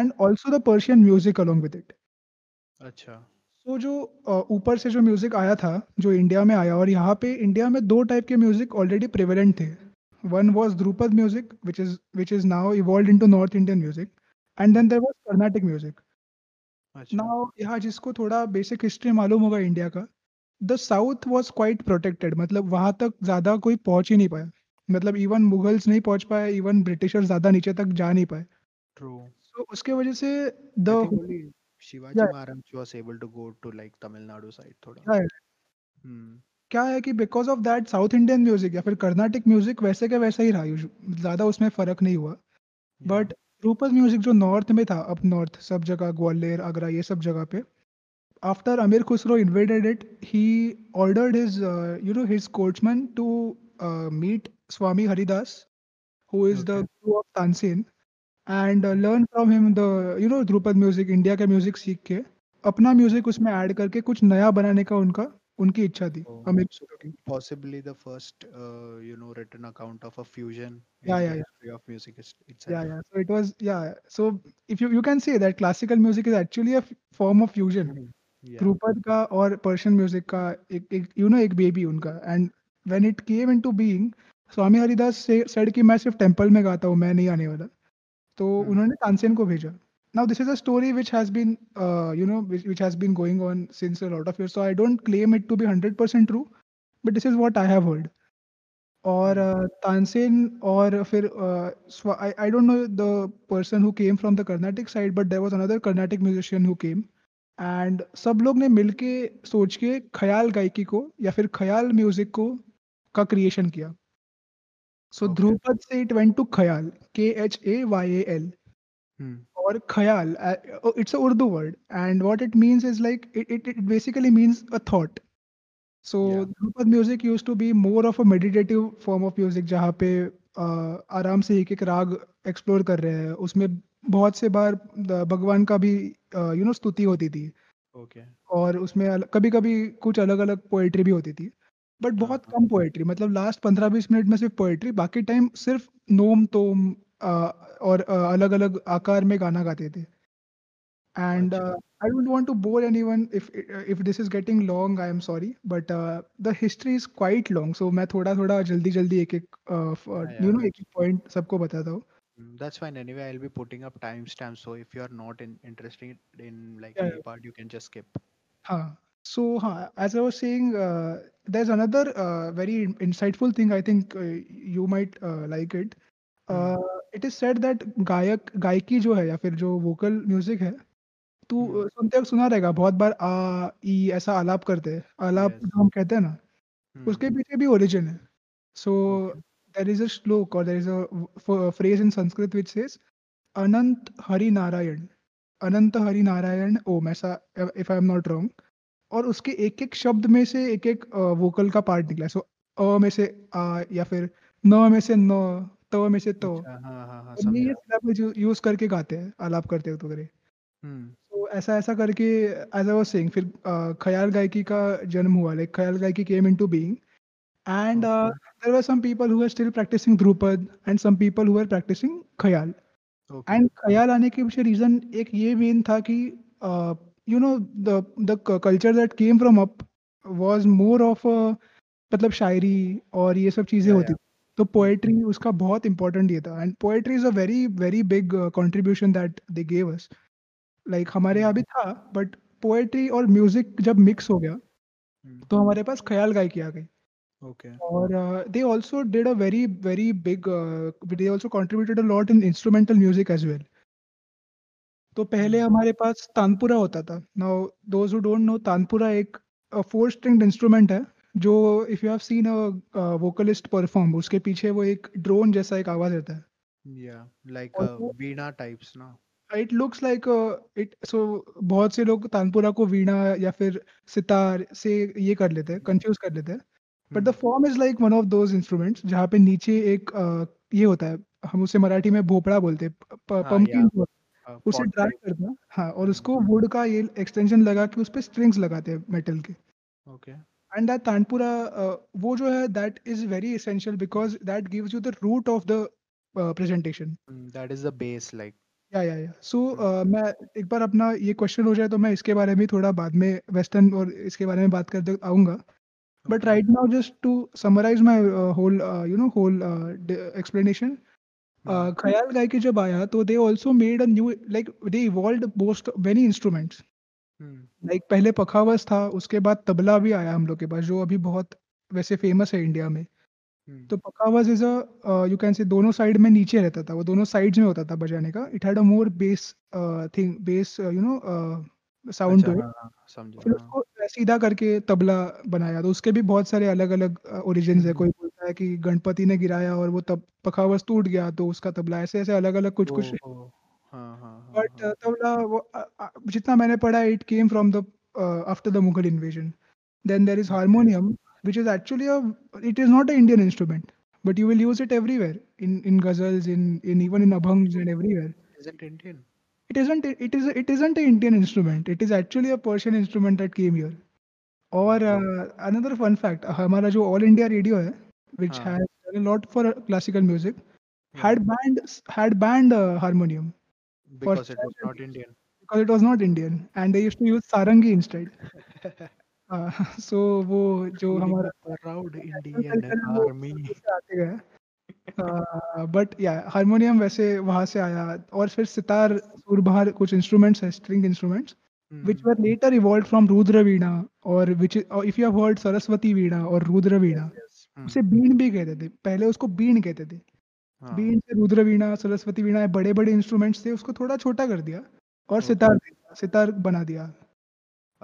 and also the Persian music along with it. अच्छा. So जो ऊपर से जो music आया था, जो इंडिया में आया, और यहाँ पे इंडिया में दो type के music already prevalent थे. One was Dhrupad music, which is which is now evolved into North Indian music, and then there was Carnatic music. अच्छा. Now यहाँ जिसको थोड़ा basic history मालूम होगा इंडिया का, the South was quite protected. मतलब वहाँ तक ज़्यादा कोई पहुँच ही नहीं पाया. मतलब even मुगल्स नहीं पहुँच पाए, even ब्रिटिशर्स ज़्यादा नीचे तक जा नहीं पाए. True. So उसके वजह से the Shivaji Maharaj was able to go to like Tamil Nadu side थोड़ा. हम्म. क्या है कि because of that South Indian music या फिर Carnatic music वैसे का वैसा ही रहा, ज़्यादा उसमें फर्क नहीं हुआ. But Dhrupad म्यूजिक जो नॉर्थ में था, अप नॉर्थ सब जगह, ग्वालियर आगरा ये सब जगह पे, after Amir Khusro invaded it, he ordered his you know his courtsman to meet Swami Haridas, who is the Guru of Tansen, and uh, learn from him the you know Dhrupad music, India का music सीख के अपना music उसमें add करके कुछ नया बनाने का उनका उनकी इच्छा थी. अमीर खुसरो की possibly the first uh, you know written account of a fusion yeah yeah, yeah. of music itself. yeah yeah so it was yeah so if you you can say that classical music is actually a form of fusion. yeah. Dhrupad का और Persian music का एक, एक you know एक baby उनका, and when it came into being Swami Haridas से सेड कि मैं सिर्फ टेम्पल में गाता हूँ, मैं नहीं आने वाला। तो उन्होंने तानसेन को भेजा। Now this is a story which has been you know which has been going on since a lot of years, so I don't claim it to be hundred percent true, but this is what I have heard. और तानसेन और फिर I don't know the person who came from the Carnatic side, but there was another Carnatic musician who came, and सब लोग ने मिलके सोच के ख्याल गायकी को या फिर ख्याल म्यूजिक को का क्रिएशन किया। सो ध्रुपद से इट वेंट टू ख्याल, K H A Y A L. और ख्याल it's a Urdu word and what it means is like it it it basically means a thought. So Dhrupad music used to be more of a meditative form of music, जहाँ पे आराम से एक एक राग एक्सप्लोर कर रहे हैं, उसमें बहुत से बार भगवान का भी यू नो स्तुति होती थी, okay. और उसमें कभी कभी कुछ अलग अलग पोएट्री भी होती थी, बट बहुत कम पोएट्री, मतलब लास्ट पंद्रह बीस मिनट में सिर्फ पोएट्री, बाकी टाइम सिर्फ नोम तोम और अलग अलग आकार में गाना गाते थे। And uh, I don't want to bore anyone. If if this is getting long, I am sorry. But uh, the history is quite long, so मैं थोड़ा थोड़ा जल्दी जल्दी एक एक you know एक एक point सबको बताता हूँ. That's fine. Anyway, I'll be putting up timestamps, so if you are not in, interested in like yeah. any part, you can just skip. हाँ. So हाँ, as I was saying, uh, there's another uh, very insightful thing. I think uh, you might uh, like it. Uh, it is said that गायक गायकी जो है या फिर जो vocal music है, तू सुनते सुना रहेगा बहुत बार आ ई ऐसा आलाप करते हैं, आलाप yes. हम कहते हैं ना, hmm. उसके पीछे भी ओरिजिन है। So there is a shlok और there is a phrase in Sanskrit which says Anant Hari Narayan, Anant Hari Narayan Om, ऐसा if I am not wrong. और उसके एक एक शब्द में से एक एक वोकल का पार्ट निकला है। सो अ में से आ या फिर न में से न, त में से तो, ये सिलेबल यूज करके गाते हैं आलाप करते हुए। तो करे तो ऐसा ऐसा करके एज आई वाज सेइंग फिर ख्याल गायकी का जन्म हुआ, लाइक ख्याल gayaki came into being. And there were some people who are still practising Dhrupad and some people who are practising ख्याल। एंड ख्याल आने के पीछे रीजन एक ये मेन था कि you know the the culture that came from up was more of मतलब शायरी और ये सब चीजें होती थी, तो पोएट्री उसका बहुत इंपॉर्टेंट ये था। And poetry is a very very big contribution that they gave us, like like, हमारे यहाँ भी था, बट पोएट्री और म्यूजिक जब मिक्स हो गया तो हमारे पास ख्याल गायकी आ गई। okay. और they also did a very very big, they also contributed a lot in instrumental music as well. तो पहले हमारे पास तानपुरा होता था। Now those who don't know, tanpura एक फोर स्ट्रिंग्ड इंस्ट्रूमेंट है जो if you have seen a vocalist perform, उसके पीछे वो एक ड्रोन जैसा एक आवाज रहता है, या लाइक वीणा टाइप्स ना। It looks like uh, it, so बहुत से लोग तानपुरा को वीणा या फिर सितार से ये कर लेते हैं, कंफ्यूज कर लेते हैं, but the form is like one of those instruments जहाँ पे नीचे एक uh, ये होता है, हम उसे मराठी में भोपड़ा बोलते हैं, पंपकिन प- हाँ, उसे ड्राई करते हैं, हाँ, और उसको वुड का ये एक्सटेंशन लगा के उस पर स्ट्रिंग्स लगाते हैं मेटल के। ओके एंड दैट तानपुरा वो जो है that is very essential because that gives you the root of the presentation, that is the base like. Yeah yeah yeah सो मैं एक बार अपना ये क्वेश्चन हो जाए तो मैं इसके बारे में थोड़ा बाद में वेस्टर्न और इसके बारे में बात करते आऊँगा, but right now just to summarise my whole you know whole explanation, ख्याल गायकी जब आया तो they also made a new, like they evolved most many instruments, like पहले पखावज था, उसके बाद तबला भी आया हम लोग के पास जो अभी बहुत वैसे फेमस है इंडिया में। तो pakhawaj is a you can say दोनों साइड में नीचे रहता था, वो दोनों साइड्स में होता था बजाने का। It had a more base thing, base you know sound to it. फिर उसको सीधा करके तबला बनाया, तो उसके भी बहुत सारे अलग अलग ओरिजिन्स है। कोई बोलता है कि गणपति ने गिराया और वो तब पखावज टूट गया तो उसका तबला, ऐसे ऐसे अलग अलग कुछ कुछ। बट तबला वो जितना मैंने पढ़ा it came from the after the Mughal invasion. Then there is harmonium which is actually a, it is not an Indian instrument, but you will use it everywhere, in, in ghazals, in, in even in abhangs and everywhere. Isn't Indian? It isn't, it is, it isn't an Indian instrument. It is actually a Persian instrument that came here. Or uh, another fun fact, हमारा जो All India Radio है, which ah. has a lot for classical music, yeah. had banned, had banned uh, harmonium. Because it was not Indian. Because it was not Indian. And they used to use Sarangi instead. हाँ, सो वो जो हमारा proud Indian army. But yeah harmonium वैसे वहाँ से आया, और फिर सितार, सुरबहार कुछ इंस्ट्रूमेंट्स हैं, string instruments which were later evolved from Rudra Veena, or which is, or if you have heard Saraswati Veena or Rudra Veena, उसे बीन भी कहते थे, पहले उसको बीन कहते थे। बीन से रुद्र वीणा, सरस्वती वीणा, बड़े बड़े इंस्ट्रूमेंट्स थे, उसको थोड़ा छोटा कर दिया और सितार सितार बना दिया।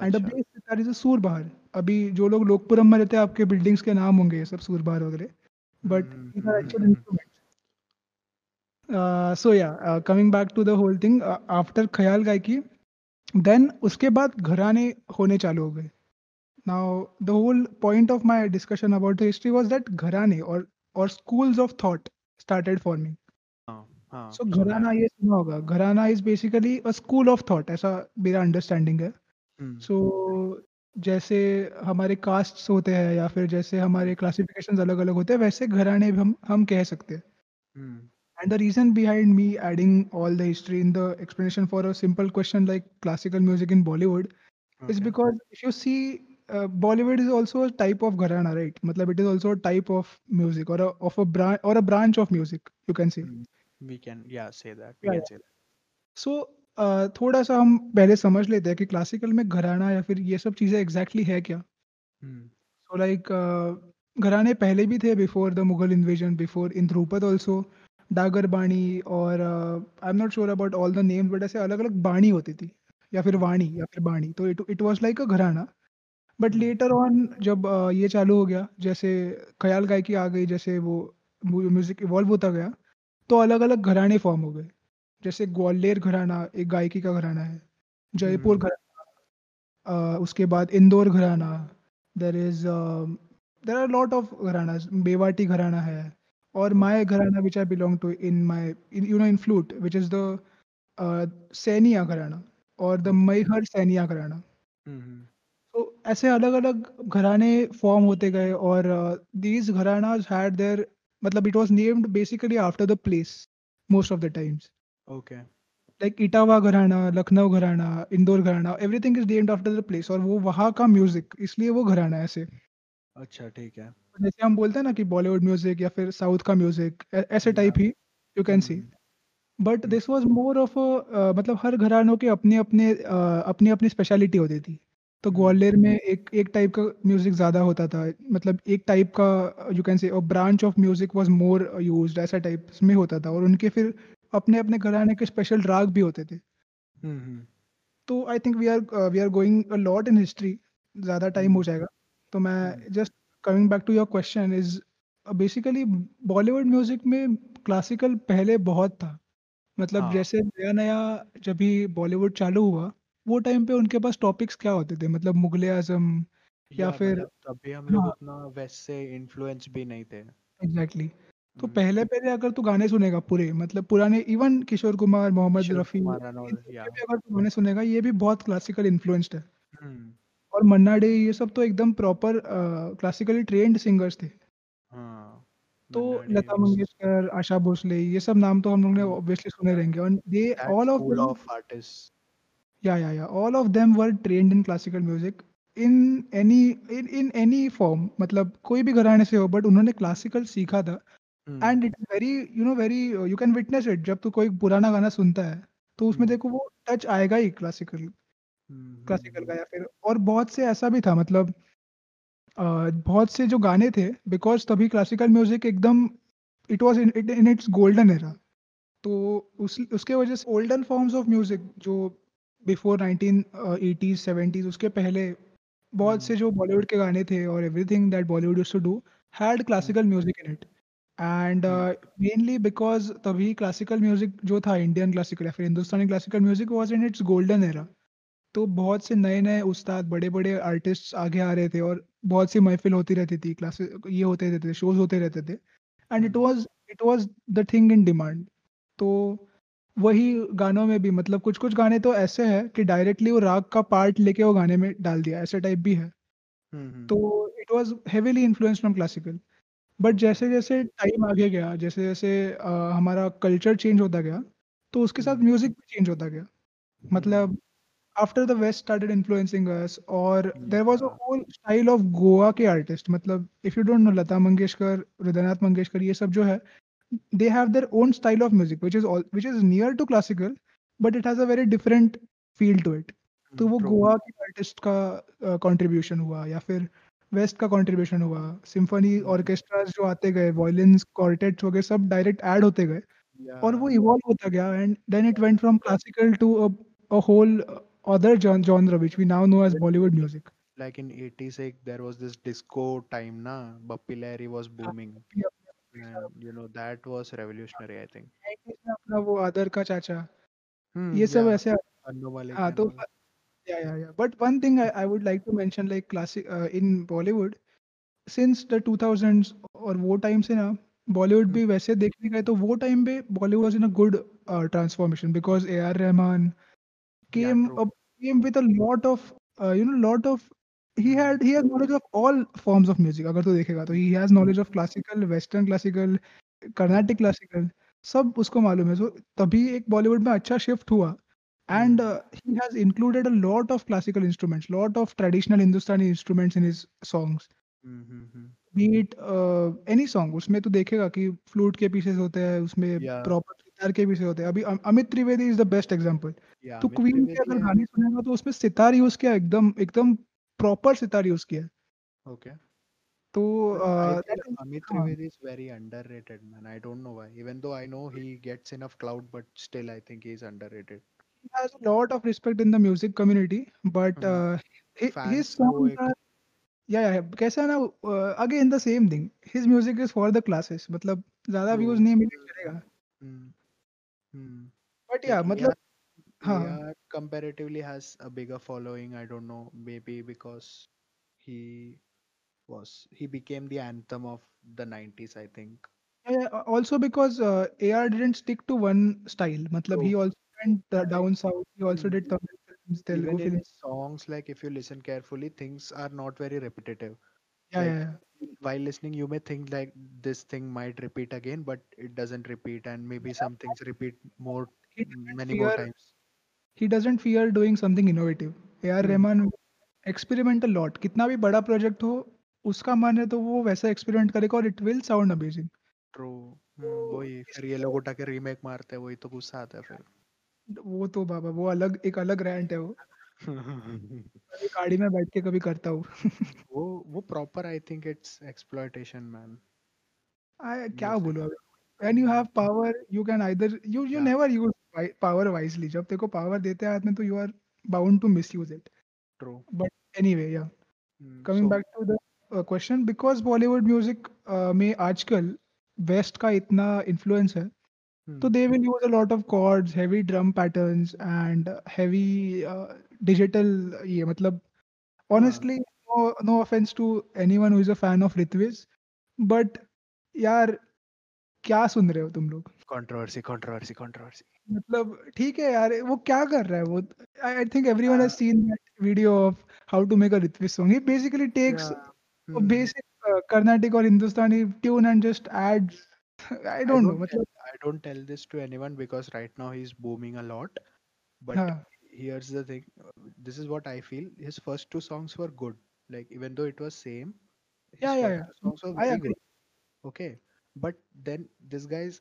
एंड अब ये सितार इज सूरबहार। अभी जो लोग लोकपुरम में रहते हैं, आपके बिल्डिंग्स के नाम होंगे सब सूरबहार वगैरह, but these are actual instruments. So yeah coming back to the whole thing, after ख्याल गायकी देन उसके बाद घराने होने चालू हो गए। Now the whole point of my discussion about the history was that घराने और और schools of thought started forming. So gharana ये सुना होगा, gharana is basically a school of thought, ऐसा मेरा अंडरस्टैंडिंग है। सो जैसे हमारे कास्ट्स होते हैं या फिर जैसे हमारे क्लासिफिकेशंस अलग अलग होते हैं, वैसे घराने भी हम हम कह सकते हैं। And the reason behind me adding all the history in the explanation for a simple question like classical music in Bollywood okay. is because if you see, uh, Bollywood is also a type of gharana, right? Matlab it is also a type of music, or a of a branch or a branch of music. You can say. We can yeah say that. We yeah. can say that. So uh, थोड़ा सा हम पहले समझ लेते हैं कि classical में घराना या फिर ये सब चीजें exactly है क्या? Hmm. So like uh, घराने पहले भी थे, before the Mughal invasion, before in Dhrupad also. Dagar बाणी और I am not sure about all the names, but ऐसे अलग अलग बाणी होती थी या फिर वाणी या फिर बाणी। तो it it was like a gharana. But later on जब uh, ये चालू हो गया, जैसे ख्याल गायकी आ गई, जैसे वो म्यूजिक इवॉल्व होता गया, तो अलग अलग घराने फॉर्म हो गए। जैसे ग्वालियर घराना एक गायकी का घराना है, जयपुर hmm. घराना, uh, उसके बाद Indore gharana, there is there are lot of gharana, Mewati gharana है, or my gharana which I belong to in my in, you know in flute, which is the uh, Sainia gharana or the Maihar Sainia gharana. mm-hmm. So aise alag alag gharane form hote gaye, or uh, these gharanas had their matlab it was named basically after the place most of the times. Okay, like Etawah gharana, Lucknow gharana, Indore gharana, everything is named after the place aur wo wahan ka music, isliye wo gharana aise. अच्छा ठीक है, जैसे हम बोलते हैं ना कि बॉलीवुड म्यूजिक या फिर साउथ का म्यूजिक, ऐसे टाइप ही you can see. But this was more of a, मतलब हर घरानों के अपने अपने अपनी अपनी स्पेशलिटी होती थी। तो ग्वालियर में एक एक टाइप का म्यूजिक ज्यादा होता था, मतलब एक टाइप का यू कैन से, और branch of music was more used, ऐसा टाइप में होता था। और उनके फिर अपने अपने घराने के स्पेशल राग भी होते थे। तो I think we are we are going a lot in history, ज्यादा टाइम हो जाएगा। तो मैं just coming back to your question is basically Bollywood music में क्लासिकल पहले बहुत था, मतलब हाँ. जैसे नया नया जब भी बॉलीवुड चालू हुआ, वो टाइम पे उनके पास टॉपिक्स क्या होते थे, मतलब मुगले आजम या, या फिर तभी हम लोग हाँ. उतना वेस्ट से इन्फ्लुएंस भी नहीं थे। Exactly exactly. तो पहले पहले अगर तू गाने सुनेगा पूरे, मतलब पुराने इवन किशोर कुमार, मोहम्मद रफी, अगर तू गाने सुनेगा ये भी बहुत क्लासिकल इन्फ्लुएंस्ड है। और मन्ना डे ये सब तो एकदम प्रॉपर क्लासिकली ट्रेंड सिंगर्स थे। हाँ, तो लता मंगेशकर, आशा भोसले, ये सब नाम तो हम लोग ने ऑब्वियसली सुने रहेंगे। और they all of all of artist yeah yeah yeah all of them were trained in classical music in any in in any form, मतलब कोई भी घराने से हो बट उन्होंने क्लासिकल सीखा था। And it is very you know very you can witness it, जब तू कोई पुराना गाना सुनता है तो उसमें देखो वो टच आएगा ही क्लासिकल क्लासिकल का। या फिर और बहुत से ऐसा भी था, मतलब आ, बहुत से जो गाने थे, बिकॉज तभी क्लासिकल म्यूजिक एकदम it was in its golden era, तो उस उसके वजह से ओल्डन फॉर्म्स ऑफ म्यूजिक जो बिफोर नाइनटीन एटीज़ सेवेंटीज़, उसके पहले बहुत से जो बॉलीवुड के गाने थे और everything that Bollywood used to do had classical music in it. And mainly because तभी क्लासिकल म्यूजिक जो था, इंडियन क्लासिकल या फिर Hindustani classical music was in its golden era. तो बहुत से नए नए उस्ताद, बड़े बड़े आर्टिस्ट आगे आ रहे थे और बहुत सी महफिल होती रहती थी, क्लासेस ये होते रहते थे, शोज होते रहते थे। And it was it was the thing in demand. तो वही गानों में भी, मतलब कुछ कुछ गाने तो ऐसे हैं कि डायरेक्टली वो राग का पार्ट लेके वो गाने में डाल दिया, ऐसे टाइप भी है। तो it was heavily influenced from classical. But जैसे जैसे टाइम आगे गया, जैसे जैसे uh, हमारा कल्चर चेंज होता गया, तो उसके साथ म्यूजिक भी चेंज होता गया। मतलब after the West started influencing us, or yeah. there was a whole style of Goa के artist. मतलब if you don't know, Lata Mangeshkar, Hridaynath Mangeshkar, ये सब जो है, they have their own style of music, which is all, which is near to classical, but it has a very different feel to it. तो वो गोवा के आर्टिस्ट का कंट्रीब्यूशन uh, हुआ, या फिर वेस्ट का कंट्रीब्यूशन हुआ. सिम्फनी ऑर्केस्ट्रास जो आते गए, वॉयलिन्स क्वार्टेट्स वगैरह सब डायरेक्ट ऐड होते गए yeah. और वो इवॉल्व होता गया. And then it went from classical to a whole other genre which we now know as Bollywood music. Like in eighty-six there was this disco time na, Bappi Lahiri was booming. Yeah. And, you know, that was revolutionary, I think. अपना वो आदर का चाचा, ये सब ऐसे हां. तो Yeah, yeah, yeah. But one thing I, I would like to mention, like classic uh, in Bollywood, since the two thousands or वो time से ना Bollywood भी वैसे देखने गए तो वो time पे Bollywood was in a good uh, transformation because A R. Rahman came yeah, up, came with a lot of uh, you know lot of he had he has knowledge of all forms of music. अगर तो देखेगा तो he has knowledge of classical, Western classical, Carnatic classical, सब उसको मालूम है. तो तभी एक Bollywood में अच्छा shift हुआ. And uh, he has included a lot of classical instruments, lot of traditional Hindustani instruments in his songs. Mm-hmm. Be it uh, any song, उसमें तो देखेगा कि flute के pieces होते हैं, उसमें yeah. proper sitar के pieces होते हैं. अभी Amit Trivedi is the best example. Yeah, तो Queen के अगर गाने सुनेगा तो उसमें सितार यूज किया, एकदम एकदम proper सितार यूज किया. Okay. तो Amit Trivedi is very underrated, man. I don't know why. Even though I know he gets enough clout, but still I think he is underrated. He has a lot of respect in the music community, but uh, his, his songs are, yeah, yeah, कैसा ना, uh, again the same thing. His music is for the classes, मतलब ज़्यादा views नहीं मिलेगा. But yeah, मतलब हाँ, comparatively has a bigger following. I don't know, maybe because he was, he became the anthem of the nineties, I think. Yeah, also because uh, A R didn't stick to one style, मतलब he also and uh, down south he also did Tamil films, Telugu films. Songs, like if you listen carefully, things are not very repetitive. Yeah, like, yeah, yeah. While listening you may think like this thing might repeat again, but it doesn't repeat, and maybe yeah. some things repeat more many fear, more times. He doesn't fear doing something innovative. A R. Rahman experiment a lot. कितना भी बड़ा project हो उसका मन है तो वो वैसा experiment करेगा और it will sound amazing. True. वही फिर ये लोग उठा के remake मारते हैं, वही तो गुस्सा आता है फिर. वो तो बाबा वो अलग एक अलग रैंट है वो. कभी गाड़ी में बैठ के कभी करता हूँ. वो वो proper I think it's exploitation man. I क्या बोलूँ अब. When you have power you can either you you never use power wisely. जब तेरे को पावर देते हैं हाथ में तो you are bound to misuse it. True. But anyway yeah coming back to the question, because Bollywood music में आजकल वेस्ट का इतना इन्फ्लुएंस है तो they will use a lot of chords, heavy drum patterns and heavy digital. ये मतलब honestly no offence to anyone who is a fan of Ritviz, but यार क्या सुन रहे हो तुम लोग. कंट्रोवर्सी कंट्रोवर्सी कंट्रोवर्सी मतलब ठीक है यार, वो क्या कर रहा है वो. I think everyone has seen that video of how to make a Ritviz song. He basically takes a basic Carnatic और Hindustani tune and just adds. I don't know. I don't, tell, I don't tell this to anyone because right now he's booming a lot. But Haan. here's the thing. This is what I feel. His first two songs were good. Like even though it was same. Yeah, yeah, yeah. Songs were I very agree. Good. Okay. But then this guy's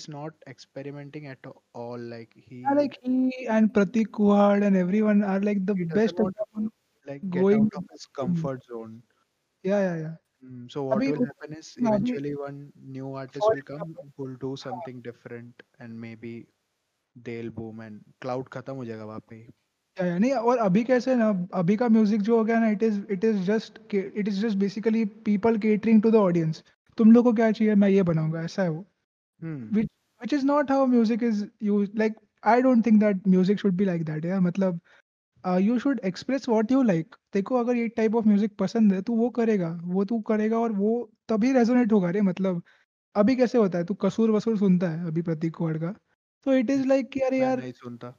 is not experimenting at all. Like he. Yeah, like he and Pratik Kuhad and everyone are like the best. Want, like get going out of his comfort zone. Yeah, yeah, yeah. Mm, so what I mean, will happen is eventually one new artist will come who will do something different and maybe they'll boom and cloud खत्म हो जाएगा वहाँ पे. या नहीं और अभी कैसे ना, अभी का म्यूजिक जो हो गया ना, it is it is just it is just basically people catering to the audience. तुम लोगों को क्या चाहिए मैं ये बनाऊंगा, ऐसा है वो. Which which is not how music is used. Like I don't think that music should be like that. यार मतलब you should express what you like. देखो अगर ये टाइप ऑफ म्यूजिक पसंद है तो वो करेगा, वो तू करेगा और वो तभी रेजोनेट होगा. रे मतलब अभी कैसे होता है, तू कसूर वसूर सुनता है अभी प्रतीक कुहाड़ का, तो इट इज लाइक कि अरे यार नहीं सुनता.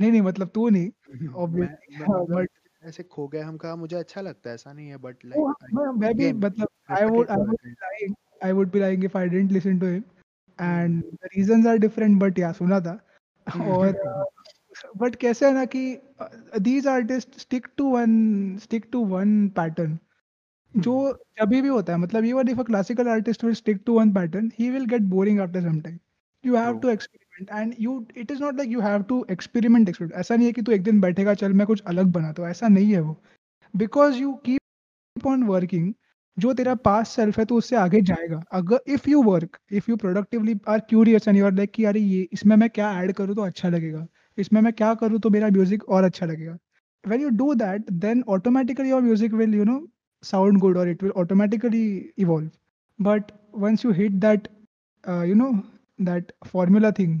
नहीं नहीं मतलब तू नहीं ऑब्वियसली ऐसे खो गए हम. कहा मुझे अच्छा लगता है, ऐसा नहीं है. बट लाइक मैं भी मतलब I would I would like I would be like if I didn't listen to him and the reasons are different. But yeah सुना था और बट कैसे है ना कि these artist stick to one stick to one pattern जो अभी भी होता है. मतलब even if a classical artist will stick to one pattern he will get boring after some time. You have to experiment and you it is not like you have to experiment experiment ऐसा नहीं है कि तू एक दिन बैठेगा चल मैं कुछ अलग बनाता हूँ, ऐसा नहीं है वो. Because you keep on working, जो तेरा पास्ट सेल्फ है तो उससे आगे जाएगा. अगर if you work if you productively are curious and you are like कि अरे ये इसमें मैं क्या ऐड करूँ तो अच्छा लगेगा, इसमें मैं क्या करूँ तो मेरा म्यूजिक और अच्छा लगेगा. When you do that then automatically your music will you know sound good और it will automatically evolve. But once you hit that you know that formula thing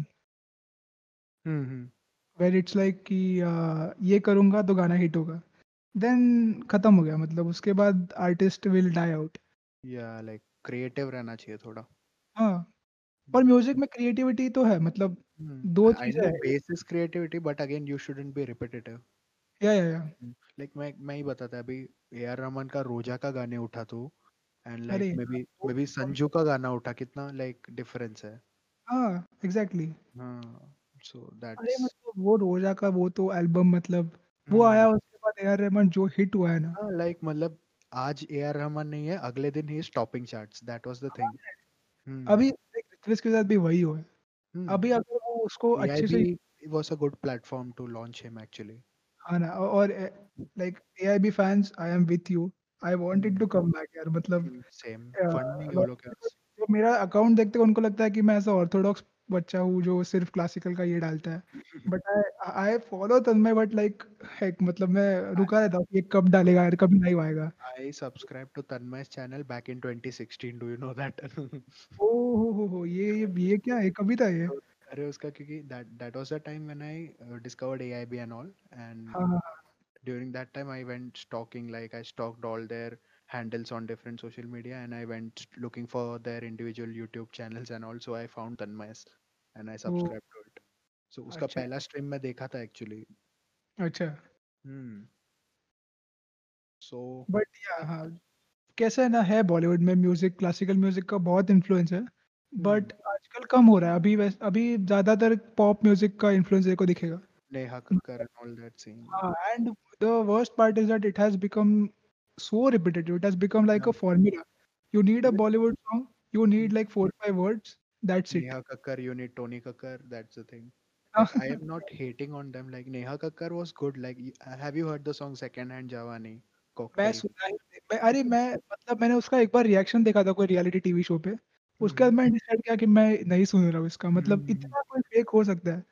where it's like कि ये करूँगा तो गाना हिट होगा, देन खत्म हो गया. मतलब उसके बाद artist will die out. Yeah like creative रहना चाहिए थोड़ा. हाँ, पर म्यूजिक में क्रिएटिविटी तो है. मतलब दो चीजें हैं, basis creativity but again you shouldn't be repetitive. Yeah yeah या लाइक मैं मैं ही बताता अभी ए आर रहमान का रोजा का गाने उठा तो and like maybe maybe Sanju का गाना उठा, कितना लाइक डिफरेंस है. हां एग्जैक्टली. हां सो दैट्स अरे मतलब वो रोजा का वो तो एल्बम मतलब वो आया उसके बाद ए आर रहमान जो हिट हुआ है ना. हां लाइक मतलब आज ए आर रहमान नहीं है, अगले दिन ही is topping charts. That was the thing. अभी ऋत्विज के साथ भी वही हुआ है. अभी अगर वो उसको अच्छे से it was a good platform to launch him actually. हां ना. और like A I B fans I am with you. I wanted to come back यार. मतलब सेम फंड ये लोग जो मेरा अकाउंट देखते हैं उनको लगता है कि मैं ऐसा ऑर्थोडॉक्स बच्चा हूँ जो सिर्फ क्लासिकल का ये डालता है. But I I follow Tanmay Bhatt like heck. मतलब मैं रुका रहता हूँ कि कब डालेगा यार, कब लाइव आएगा. I subscribe to Tanmay channel back in twenty sixteen. Do you know that? ओ हो हो ये ये ये क्या है, कभी था ये? अरे उसका क्योंकि that that was the time when I discovered A I B and all and during that time I went stalking like I stalked all their handles on different social media and I went looking for their individual YouTube channels and also I found Tanmay's and I subscribed oh. to it. So उसका पहला stream मैं देखा था actually. अच्छा. Hmm. So. But yeah हाँ कैसा है ना, है Bollywood में music, classical music का बहुत influence है. But hmm. आजकल कम हो रहा है. अभी अभी ज़्यादातर pop music का influence देखो दिखेगा. Neha Kakkar and all that scene. हाँ and the worst part is that it has become so repetitive. It has become like yeah. a formula. You need a Bollywood song, you need like four five words, that's it. Neha Kakkar, you need Tony Kakkar, that's the thing. I am not hating on them. Like Neha Kakkar was good. Like have you heard the song Second Hand Jawani? मैं सुना मैं अरे मैं मतलब मैंने उसका एक बार रिएक्शन देखा था कोई रियलिटी टीवी शो पे. उसके बाद मैं डिसाइड किया कि मैं नहीं सुन रहा हूँ इसका. मतलब इतना कोई फेक हो सकता है?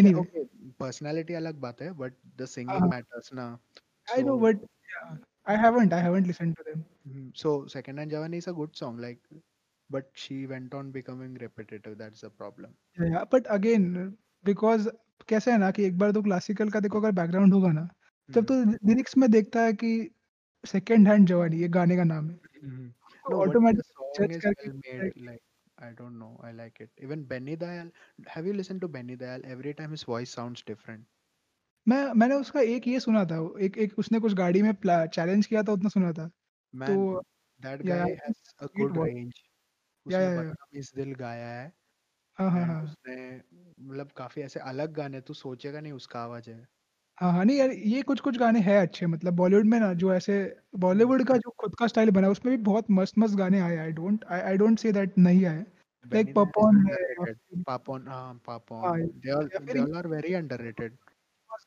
Anyway, okay, personality अलग बात है but the singing matters ना. I know but yeah. I haven't, I haven't listened to them. So, Second Hand Jawani is a good song, like, but she went on becoming repetitive. That's the problem. Yeah, but again, because कैसा है ना कि एक बार तो classical का देखो अगर background होगा ना, तब तो lyrics में देखता है कि Second Hand Jawani ये गाने का नाम है. No, automatically judge करके made like I don't know, I like it. Even Benny Dayal, have you listened to Benny Dayal? Every time his voice sounds different. मैं मैंने उसका एक ये सुना था एक एक उसने कुछ गाड़ी में चैलेंज किया था उतना सुना था. Man, तो that guy yeah, has a good range. उसने बदतमीज दिल गाया है. हाँ हाँ हाँ उसने मतलब काफी ऐसे अलग गाने तो सोचेगा नहीं उसका आवाज है. हाँ हाँ नहीं यार ये कुछ कुछ गाने हैं अच्छे. मतलब बॉलीवुड में ना जो ऐसे बॉलीवुड का जो खुद का स्टाइल बना उसमें भी बहुत मस्त मस्त गाने आए. I don't I don't say that नहीं आए. लाइक पॉपॉन पॉपॉन हाँ Papon they are they are very underrated.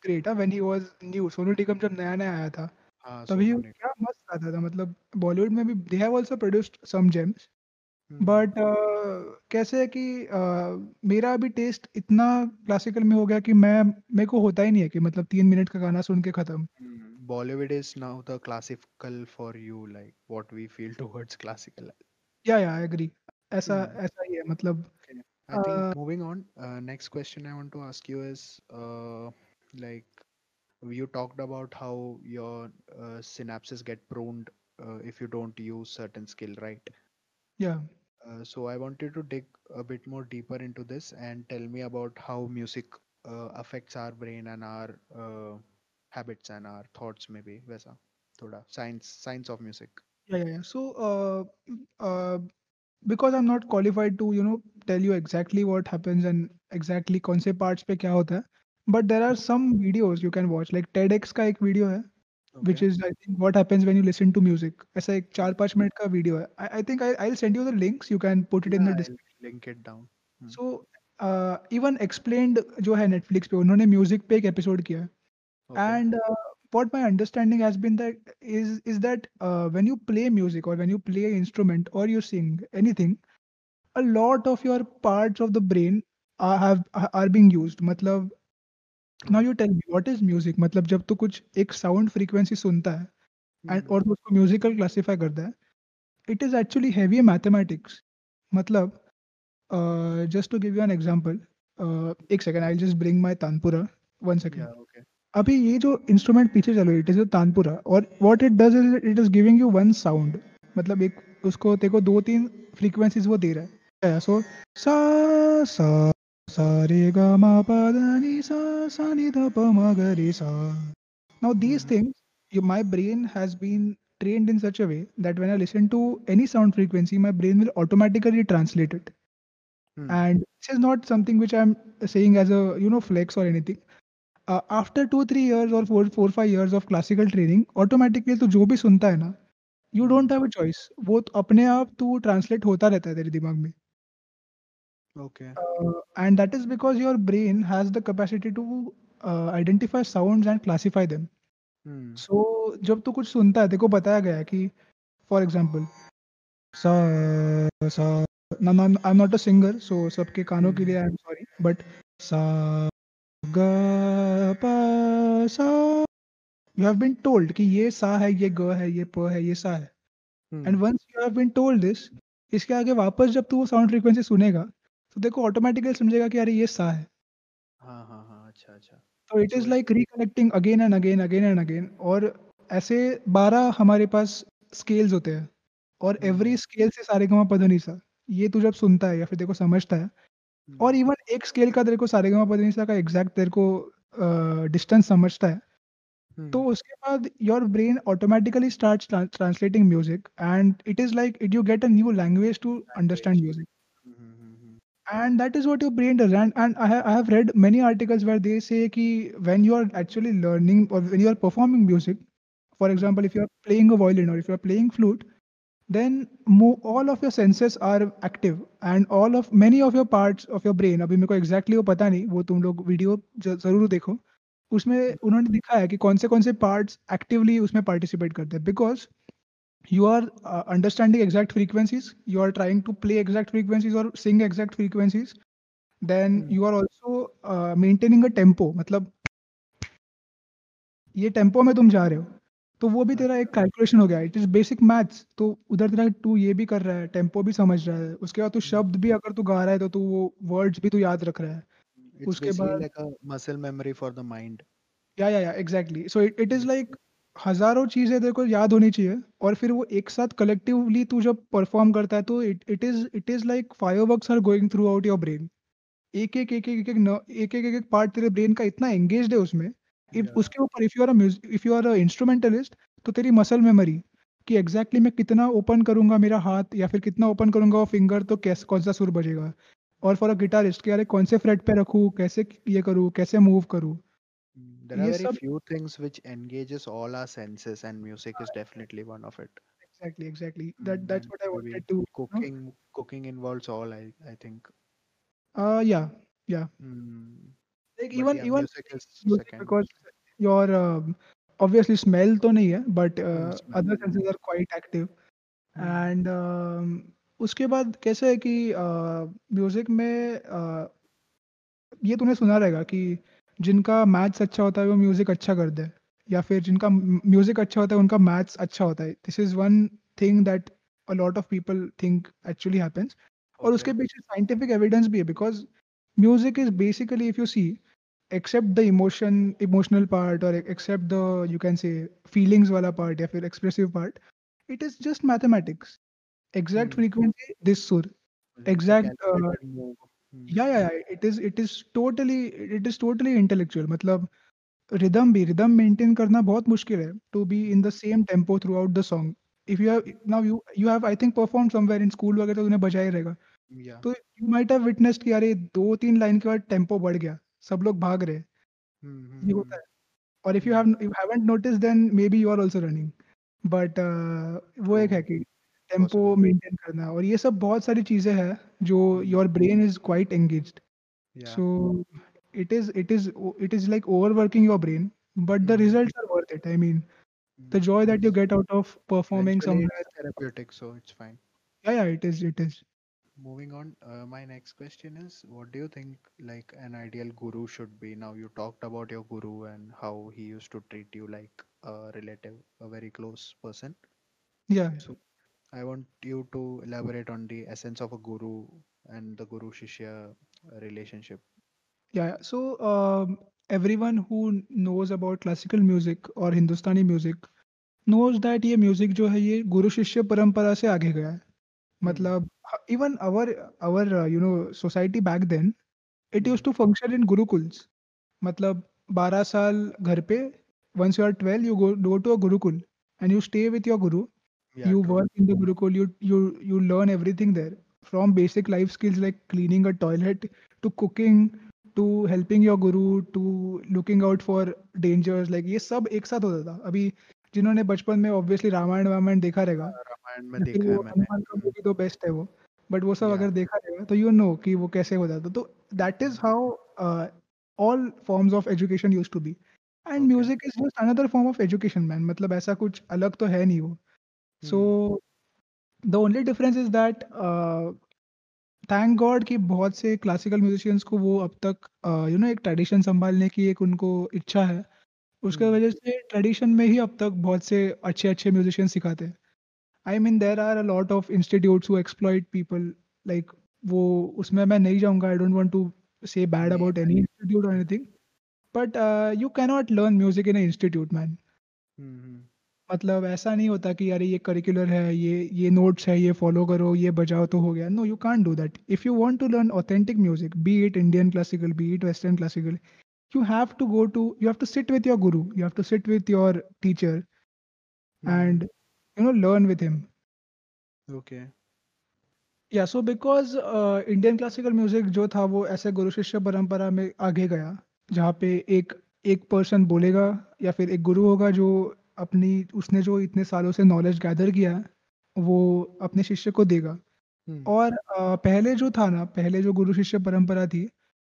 Great, when he was new. Sonu Nigam जब नया नया आया था तभी क्या मस्त आता था. मतलब बॉलीवुड में भी they have also produced some gems, but कैसे है कि मेरा अभी टेस्ट इतना क्लासिकल में हो गया कि मैं मेरे को होता ही नहीं है कि मतलब तीन मिनट का गाना सुन के खत्म. Bollywood is now the classical for you, like what we feel towards classical. Yeah, yeah, I agree. ऐसा ऐसा ही है मतलब. I think moving on, next question I want to ask you is. Like you talked about how your uh, synapses get pruned uh, if you don't use certain skill, right? Yeah. Uh, so I wanted to dig a bit more deeper into this and tell me about how music uh, affects our brain and our uh, habits and our thoughts, maybe. वैसा थोड़ा science science of music. Yeah, yeah. yeah. So uh, uh, because I'm not qualified to you know tell you exactly what happens and exactly कौन से parts पे क्या होता है. But there are some videos you can watch, like TEDx का एक वीडियो है which is I think what happens when you listen to music, ऐसा एक चार पाँच मिनट का वीडियो है. I think I will send you the links, you can put it in the description, link it down. So even explained जो है नेटफ्लिक्स पे, उन्होंने म्यूजिक पे एक एपिसोड किया है. And what my understanding has been that is is that uh, when you play music or when you play an instrument or you sing anything, a lot of your parts of the brain are have are being used. matlab now you tell me what is music, matlab jab tu kuch ek sound frequency sunta hai mm-hmm. and aur tu usko musical classify karta hai, it is actually heavy mathematics. matlab uh, just to give you an example, uh, ek second I'll just bring my tanpura one second. yeah, okay. अभी ये जो इंस्ट्रूमेंट पीछे चल रही है, इट इज तानपुरा, और what it does is it is giving you one sound, मतलब एक उसको देखो दो तीन फ्रीक्वेंसीज वो दे रहा है. सो सा सा सा रे ग म प ध नि सा सा नि ध प म ग रे सा. Now these things my brain has been trained in such a way that when I listen to any sound frequency my brain will automatically translate it. And this is not something which I am saying as a you know flex और anything. Uh, after two three years or four four five years of classical training, automatically तो जो भी सुनता है ना, you don't have a choice, वो अपने आप तो translate होता रहता है तेरे दिमाग में. Okay. Uh, and that is because your brain has the capacity to uh, identify sounds and classify them. Hmm. So जब तो कुछ सुनता है, देखो बताया गया कि for example, सा सा ना ना I'm not a singer, so सबके कानों के लिए I'm sorry, but सा ग प सा, you have been told कि ये सा है, ये ग है, ये प है, ये सा है. And once you have been told this, इसके आगे वापस जब तू वो साउंड फ्रीक्वेंसी सुनेगा तो देखो ऑटोमेटिकली समझेगा कि अरे ये सा है. हाँ हाँ हाँ अच्छा अच्छा. तो it is like reconnecting again and again again and again. और ऐसे बारह हमारे पास स्केल्स होते हैं और एवरी स्केल से सारे गमा पद नि सा, ये तू जब सुनता है या फिर देखो समझता है, और इवन एक स्केल का तेरे को सारे गमा पदनिसा का एग्जैक्ट तेरे को डिस्टेंस समझता है, तो उसके बाद your brain automatically starts translating music. And it is like it you get a new language to understand music, and that is what your brain does. And I have read many articles where they say कि when you are actually learning और when you are performing music, for example if you are playing a violin और if you are playing flute, then mo- all of your senses are active and all of many of your parts of your brain, abhi meko exactly wo pata nahi, wo tum log video zarur dekho, usme unhone dikhaya hai ki kaun se kaun se parts actively usme participate karte hain, because you are uh, understanding exact frequencies, you are trying to play exact frequencies or sing exact frequencies, then hmm. you are also uh, maintaining a tempo, matlab ye tempo mein tum ja rahe ho, तो वो भी तेरा एक कैलकुलेशन हो गया. It is basic maths. तो उधर तेरा तू ये भी कर रहा है, टेम्पो भी समझ रहा है, उसके बाद तू शब्द भी अगर तू गा रहा है तो तू वो वर्ड्स भी तू याद रख रहा है. उसके बाद like a muscle memory for the mind. Yeah yeah yeah exactly. So it it is like हजारों चीजें तेरे को याद होनी चाहिए और फिर वो एक साथ कलेक्टिवली तू जब परफॉर्म करता है तो it it is it is like fireworks are going throughout your brain. एक एक एक एक एक एक पार्ट तेरे ब्रेन का इतना एंगेज्ड है उसमें. If, yeah. उसके ऊपर if you are if you are a instrumentalist तो तेरी मसल मेमोरी कि एग्जैक्टली मैं कितना ओपन करूंगा मेरा हाथ या फिर कितना ओपन करूंगा वो फिंगर तो कैसे कौन सा सुर बजेगा, और फॉर अ गिटारिस्ट कि अरे कौन से फ्रेट पे रखूं, कैसे ये करूं, कैसे मूव करूं. There are very few things which engages all our senses and music is definitely one of it. Exactly exactly that that's what I wanted to. Cooking cooking involves all I I think. Uh yeah yeah like even yeah, even music because your uh, obviously smell to nahi hai but uh, mm-hmm. other senses are quite active mm-hmm. and uh, उसके बाद कैसे है कि म्यूजिक uh, में uh, ये तूने सुना रहेगा कि जिनका मैथ्स अच्छा होता है वो म्यूजिक अच्छा करते हैं या फिर जिनका म्यूजिक अच्छा होता है उनका मैथ्स अच्छा होता है. This is one thing that a lot of people think actually happens. और उसके पीछे साइंटिफिक एविडेंस भी है because music is basically if you see except the emotion emotional part or except the you can say feelings wala part ya fir expressive part, it is just mathematics. exact mm-hmm. frequency this sur exact uh, mm-hmm. yeah yeah yeah it is it is totally it is totally intellectual. matlab rhythm bhi rhythm maintain karna bahut mushkil hai to be in the same tempo throughout the song. if you have now you you have I think performed somewhere in school वगैरह तो तूने बजाया रहेगा तो you might have witnessed कि अरे दो तीन लाइन के बाद टेम्पो बढ़ गया, सब लोग भाग रहे, ये होता है। और if you have you haven't notice then maybe you are also running, but वो एक है कि टेम्पो मेंटेन करना, और ये सब बहुत सारी चीजें हैं जो your brain is quite engaged, so it is it is it is like overworking your brain, but the results are worth it. I mean the joy that you get out of performing something therapeutic, so it's fine. Yeah yeah it is it is moving on. Uh, my next question is, what do you think like an ideal guru should be? Now you talked about your guru and how he used to treat you like a relative, a very close person. Yeah, so I want you to elaborate on the essence of a guru and the guru shishya relationship. Yeah, so um everyone who knows about classical music or Hindustani music knows that ये music जो है ये गुरु शिष्य परंपरा से आगे गया है. मतलब even our our you know society back then it used to function in gurukuls. मतलब बारह साल घर पे, once you are twelve you go, go to a gurukul and you stay with your guru. Yeah, you work in the gurukul, you you you learn everything there from basic life skills like cleaning a toilet to cooking to helping your guru, to looking out for dangers, like ये सब एक साथ होता था. अभी जिन्होंने बचपन में obviously रामायण वामायण देखा रहेगा, रामायण में देखा है मैंने, तो बेस्ट है वो, बट वो सब अगर देखा रहेगा तो यू नो कि वो कैसे हो जाता. तो that is how all forms of education used to be, and music is just another form of education man. मतलब ऐसा कुछ अलग तो है नहीं वो. So the only difference is that thank god कि बहुत से क्लासिकल म्यूजिशियंस को वो अब तक यू नो एक ट्रेडिशन संभालने की एक उनको इच्छा है, उसके वजह से ट्रेडिशन में ही अब तक बहुत से अच्छे अच्छे म्यूजिशियंस सिखाते हैं. I mean there are a lot of institutes who exploit people like वो, उसमें मैं नहीं जाऊँगा. I don't want to say bad about any institute और anything, but you can not learn music in a institute man. मतलब ऐसा नहीं होता कि अरे ये करिकुलर है, ये ये नोट्स है, ये फॉलो करो, ये बजाओ तो हो गया. No, you can't do that. If you want to learn authentic music, be it Indian classical, be it western classical, you have to go to you have to sit with your guru, you have to sit with your teacher and you know learn with him. Okay, yeah so because Indian classical music जो था वो ऐसे गुरु शिष्य परंपरा में आगे गया, जहाँ पे एक एक पर्सन बोलेगा या फिर एक गुरु होगा जो अपनी उसने जो इतने सालों से नॉलेज गैदर किया वो अपने शिष्य को देगा. hmm. और आ, पहले जो था ना, पहले जो गुरु शिष्य परंपरा थी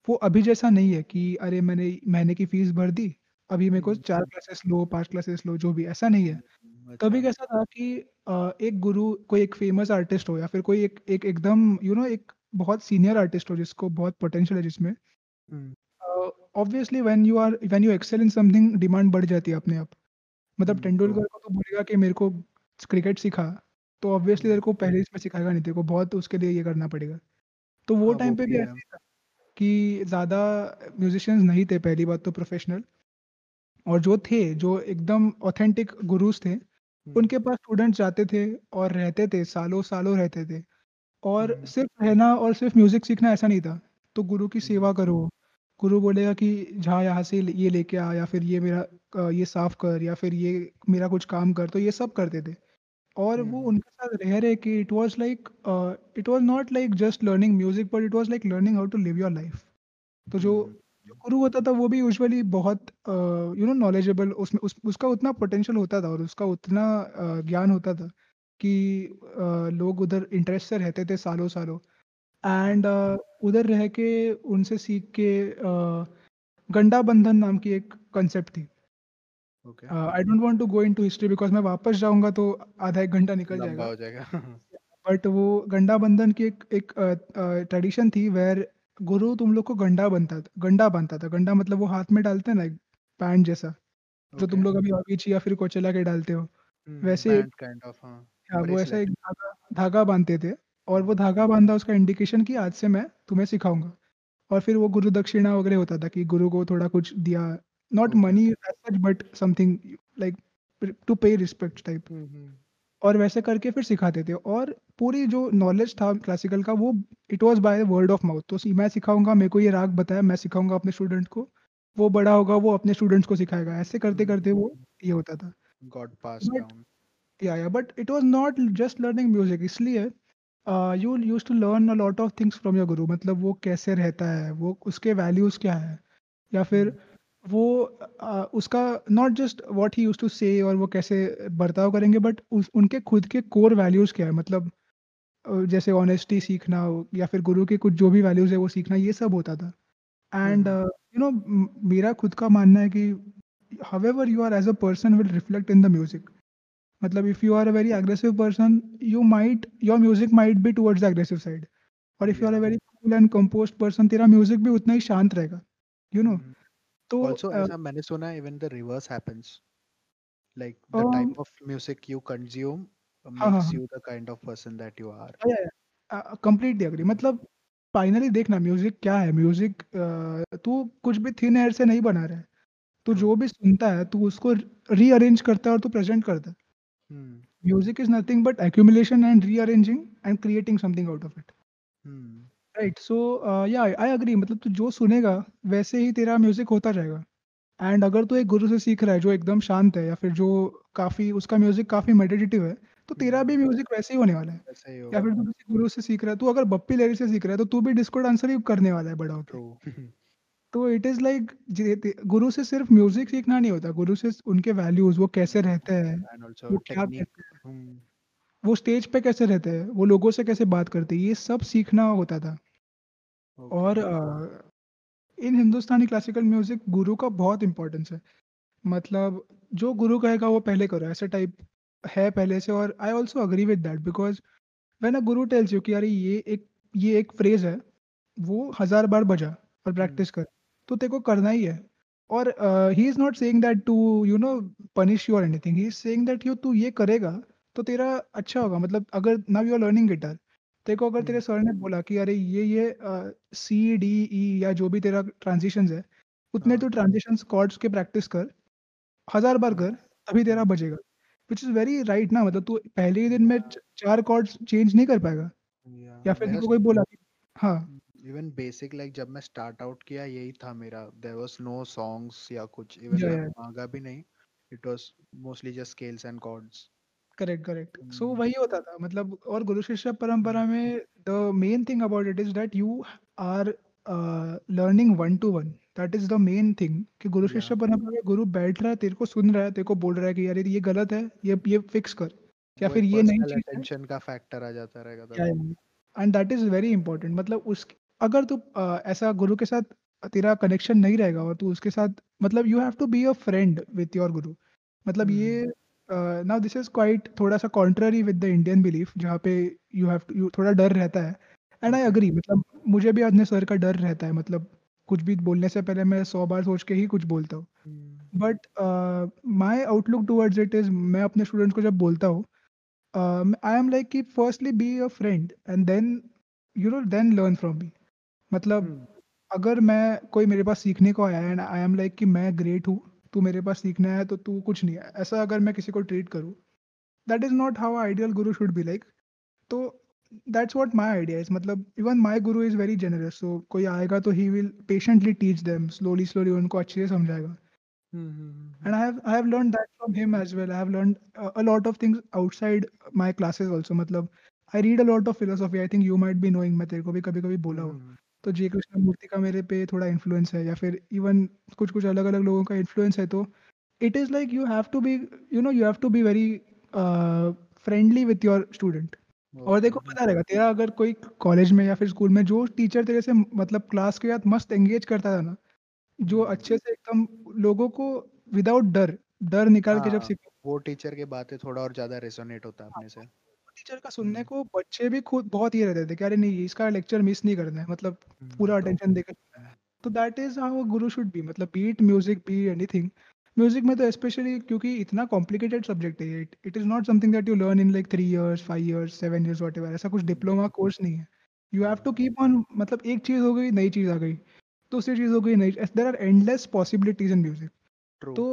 वो अभी जैसा नहीं है कि अरे मैंने महीने की फीस भर दी, अभी मेरे को चार क्लासेस लो, पांच क्लासेस लो, जो भी, ऐसा नहीं है. hmm. तभी कैसा था कि आ, एक गुरु कोई एक फेमस आर्टिस्ट हो या फिर कोई एक एक एकदम यू नो एक बहुत सीनियर आर्टिस्ट हो जिसको बहुत पोटेंशियल है, जिसमें obviously when you are when you excel in something demand बढ़ जाती है अपने आप. मतलब तेंदुलकर को तो बोलेगा कि मेरे को क्रिकेट सिखा, तो ऑब्वियसली तेरे को पहले इसमें सिखाएगा नहीं, तेरे को बहुत उसके लिए ये करना पड़ेगा. तो वो टाइम पे भी ऐसा था कि ज़्यादा म्यूजिशियंस नहीं थे, पहली बात तो प्रोफेशनल, और जो थे जो एकदम ऑथेंटिक गुरुज थे उनके पास स्टूडेंट्स जाते थे और रहते थे, सालों सालों रहते थे. और सिर्फ रहना और सिर्फ म्यूजिक सीखना ऐसा नहीं था. तो गुरु की सेवा करो, गुरु बोलेगा कि जहाँ यहाँ से ये लेके आ, या फिर ये मेरा ये साफ कर, या फिर ये मेरा कुछ काम कर, तो ये सब करते थे. और वो उनके साथ रह रहे कि it was like it was not like just learning music, but it was like learning how to live your life. तो जो जो गुरु होता था वो भी यूजुअली बहुत यू नो नॉलेजेबल, उसमें उस, उसका उतना पोटेंशियल होता था और उसका उतना uh, ज्ञान होता था कि uh, लोग उधर इंटरेस्ट से रहते थे सालों सालों. एंड uh, उधर रह के उनसे सीख के uh, गंडा बंधन नाम की एक कंसेप्ट थी. I don't want to go into history because मैं वापस जाऊंगा तो आधा एक घंटा निकल जाएगा, हो जाएगा. बट वो गंडा बंधन की एक एक ट्रेडिशन uh, uh, थी वेर गुरु तुम लोग को गंडा बनता गंडा बांधता था. गंडा मतलब वो हाथ में डालते हैं ना एक पैंट जैसा, okay. तो तुम लोग अभी अबीची या फिर कोचेला के डालते हो, hmm, वैसे एक, kind of, huh. वो ऐसा एक धागा धागा बांधते थे, और वो धागा बांधा उसका इंडिकेशन कि आज से मैं तुम्हें सिखाऊंगा. और फिर वो गुरु दक्षिणा वगैरह होता था कि गुरु को थोड़ा कुछ दिया, not money such but something like to pay respect type, और वैसे करके फिर सिखाते थे. और पूरी जो नॉलेज था क्लासिकल का वो it was by word of mouth. तो मैं सिखाऊंगा, मेरे को ये राग बताया, मैं सिखाऊंगा अपने स्टूडेंट को, वो बड़ा होगा वो अपने स्टूडेंट्स को सिखाएगा, ऐसे करते करते वो ये होता था got pass down. Yeah yeah but it was not just learning music, इसलिए you use to learn a lot of things from your guru. मतलब वो कैसे रहता है, वो उसके वैल्यूज़ क्या है, या फिर वो आ, उसका not just what he used to say और वो कैसे बर्ताव करेंगे, बट उनके खुद के कोर वैल्यूज क्या है, मतलब जैसे ऑनेस्टी सीखना या फिर गुरु के कुछ जो भी वैल्यूज है वो सीखना, ये सब होता था. एंड यू नो मेरा खुद का मानना है कि however you are as a person will reflect in the music. मतलब if you are a very aggressive person you might your music might be towards the aggressive side, और if you are a very cool and composed person तेरा म्यूजिक भी उतना ही शांत रहेगा, यू नो. तो also, uh, ऐसा मैंने सुना even the reverse happens, like the type of music you consume makes you the kind of person that you are. Completely agree. मतलब फाइनली देखना म्यूजिक क्या है. म्यूजिक uh, तू कुछ भी थिन एयर से नहीं बना रहा है, तू जो भी सुनता है तू उसको रीअरेंज करता है और तू प्रेजेंट करता है. Music is nothing but accumulation and rearranging and creating something out of it, right. So yeah I agree. मतलब तू जो सुनेगा वैसे ही तेरा म्यूजिक होता जाएगा. एंड अगर तू एक गुरु से सीख रहा है जो एकदम शांत है या फिर जो काफी उसका म्यूजिक काफी मेडिटेटिव है तो तेरा भी म्यूजिक वैसे ही होने वाला है. या फिर तू किसी गुरु से सीख रहा है, तू अगर बप्पी लहरी से सीख रहा है तो तू भी डिस्को डांसर ही करने वाला है बड़ा होकर. तो इट इज लाइक गुरु से सिर्फ म्यूजिक सीखना नहीं होता, गुरु से उनके वैल्यूज, वो कैसे रहते हैं, वो क्या करते हैं, वो स्टेज पे कैसे रहते हैं, वो लोगों से कैसे बात करते हैं, ये सब सीखना होता था. okay. और uh, in Hindustani classical music गुरु का बहुत इम्पोर्टेंस है. मतलब जो गुरु कहेगा वो पहले करो, ऐसे टाइप है पहले से. और I also agree with that because when a guru tells you कि अरे ये एक ये एक फ्रेज है वो हजार बार बजा और प्रैक्टिस कर, तो तेरे को करना ही है. और he is not saying that to you know punish you और anything, he is saying that you तू ये करेगा तो तेरा अच्छा होगा. मतलब अगर now you are learning guitar, देखो अगर तेरे सर ने बोला कि अरे ये ये सी डी ई या जो भी तेरा ट्रांजिशंस है उतने तो ट्रांजिशंस कॉर्ड्स के प्रैक्टिस कर, हजार बार कर तभी तेरा बजेगा, विच इज वेरी राइट ना. मतलब तू पहले ही दिन में चार कॉर्ड्स चेंज नहीं कर पाएगा. या फिर तेरे को कोई बोला हाँ इवन बेसिक लाइक जब मैं स्टार्ट आउट किया यही था मेरा, देयर वाज नो सॉन्ग्स या कुछ, इवन मांगा भी नहीं, it was mostly just scales and chords. Correct correct. So वही होता था. मतलब और गुरु शिष्य परंपरा में the main thing about it is that you are learning one to one, that is the main thing. कि गुरु शिष्य परंपरा में गुरु बैठ रहा है, तेरे को सुन रहा है, तेरे को बोल रहा है कि यार ये गलत है, ये ये फिक्स कर, या फिर ये नहीं. अटेंशन का फैक्टर आ जाता रहेगा and that is very important. मतलब उस अगर तू ऐसा गुरु के साथ तेरा कनेक्शन नहीं रहेगा और तू उसके साथ, मतलब you have to be a friend with your guru. मतलब ये नाउ दिस इज क्वाइट थोड़ा सा contrary with the Indian belief जहाँ पे यू हैव टू, थोड़ा डर रहता है. And I agree. मतलब मुझे भी अपने सर का डर रहता है. मतलब कुछ भी बोलने से पहले मैं सौ बार सोच के ही कुछ बोलता हूँ. But my outlook towards it is, मैं अपने स्टूडेंट्स को जब बोलता हूँ आई एम लाइक कि firstly be a friend and then you know then learn from me. मतलब hmm. अगर मैं कोई मेरे पास सीखने को आया एंड आई एम लाइक कि मैं ग्रेट हूँ, तू मेरे पास सीखना है तो तू कुछ नहीं है, ऐसा अगर मैं किसी को ट्रीट करूँ that is not how ideal guru should be like. तो that's what my idea is. मतलब even my guru is very generous. So कोई आएगा तो he will patiently teach them, slowly slowly उनको अच्छे से समझाएगा. And I have I have learn that from him as well. I have learn a lot of things outside my classes also. मतलब I read a lot of philosophy. I think you might be knowing, मैं तेरे को भी कभी कभी बोला हूँ. तो जे कृष्णमूर्ति का मेरे पे थोड़ा इन्फ्लुएंस है या फिर इवन कुछ कुछ अलग अलग लोगों का इन्फ्लुएंस है. तो it is like you have to be you know you have to be very friendly with your student. और देखो पता रहेगा तेरा, अगर कोई कॉलेज में या फिर स्कूल में जो टीचर तेरे से मतलब क्लास के साथ मस्त एंगेज करता था ना, जो अच्छे से एकदम लोगों को विदाउट डर डर निकाल के जब सिखा, वो टीचर की बातें थोड़ा और ज़्यादा रेसोनेट होता है अपने से. टीचर का सुनने को बच्चे भी खुद बहुत ये रहते थे कि अरे नहीं इसका लेक्चर मिस नहीं करना है, मतलब पूरा अटेंशन देकर. तो that is how guru should be. मतलब be it music be anything. Music में तो स्पेशली क्योंकि इतना कॉम्प्लिकेटेड सब्जेक्ट है, it is not something that you learn in like three years five years seven years whatever. ऐसा कुछ डिप्लोमा कोर्स नहीं है. You have to keep on. मतलब एक चीज हो गई नई चीज आ गई, दूसरी चीज हो गई नई. There are endless possibilities in music. तो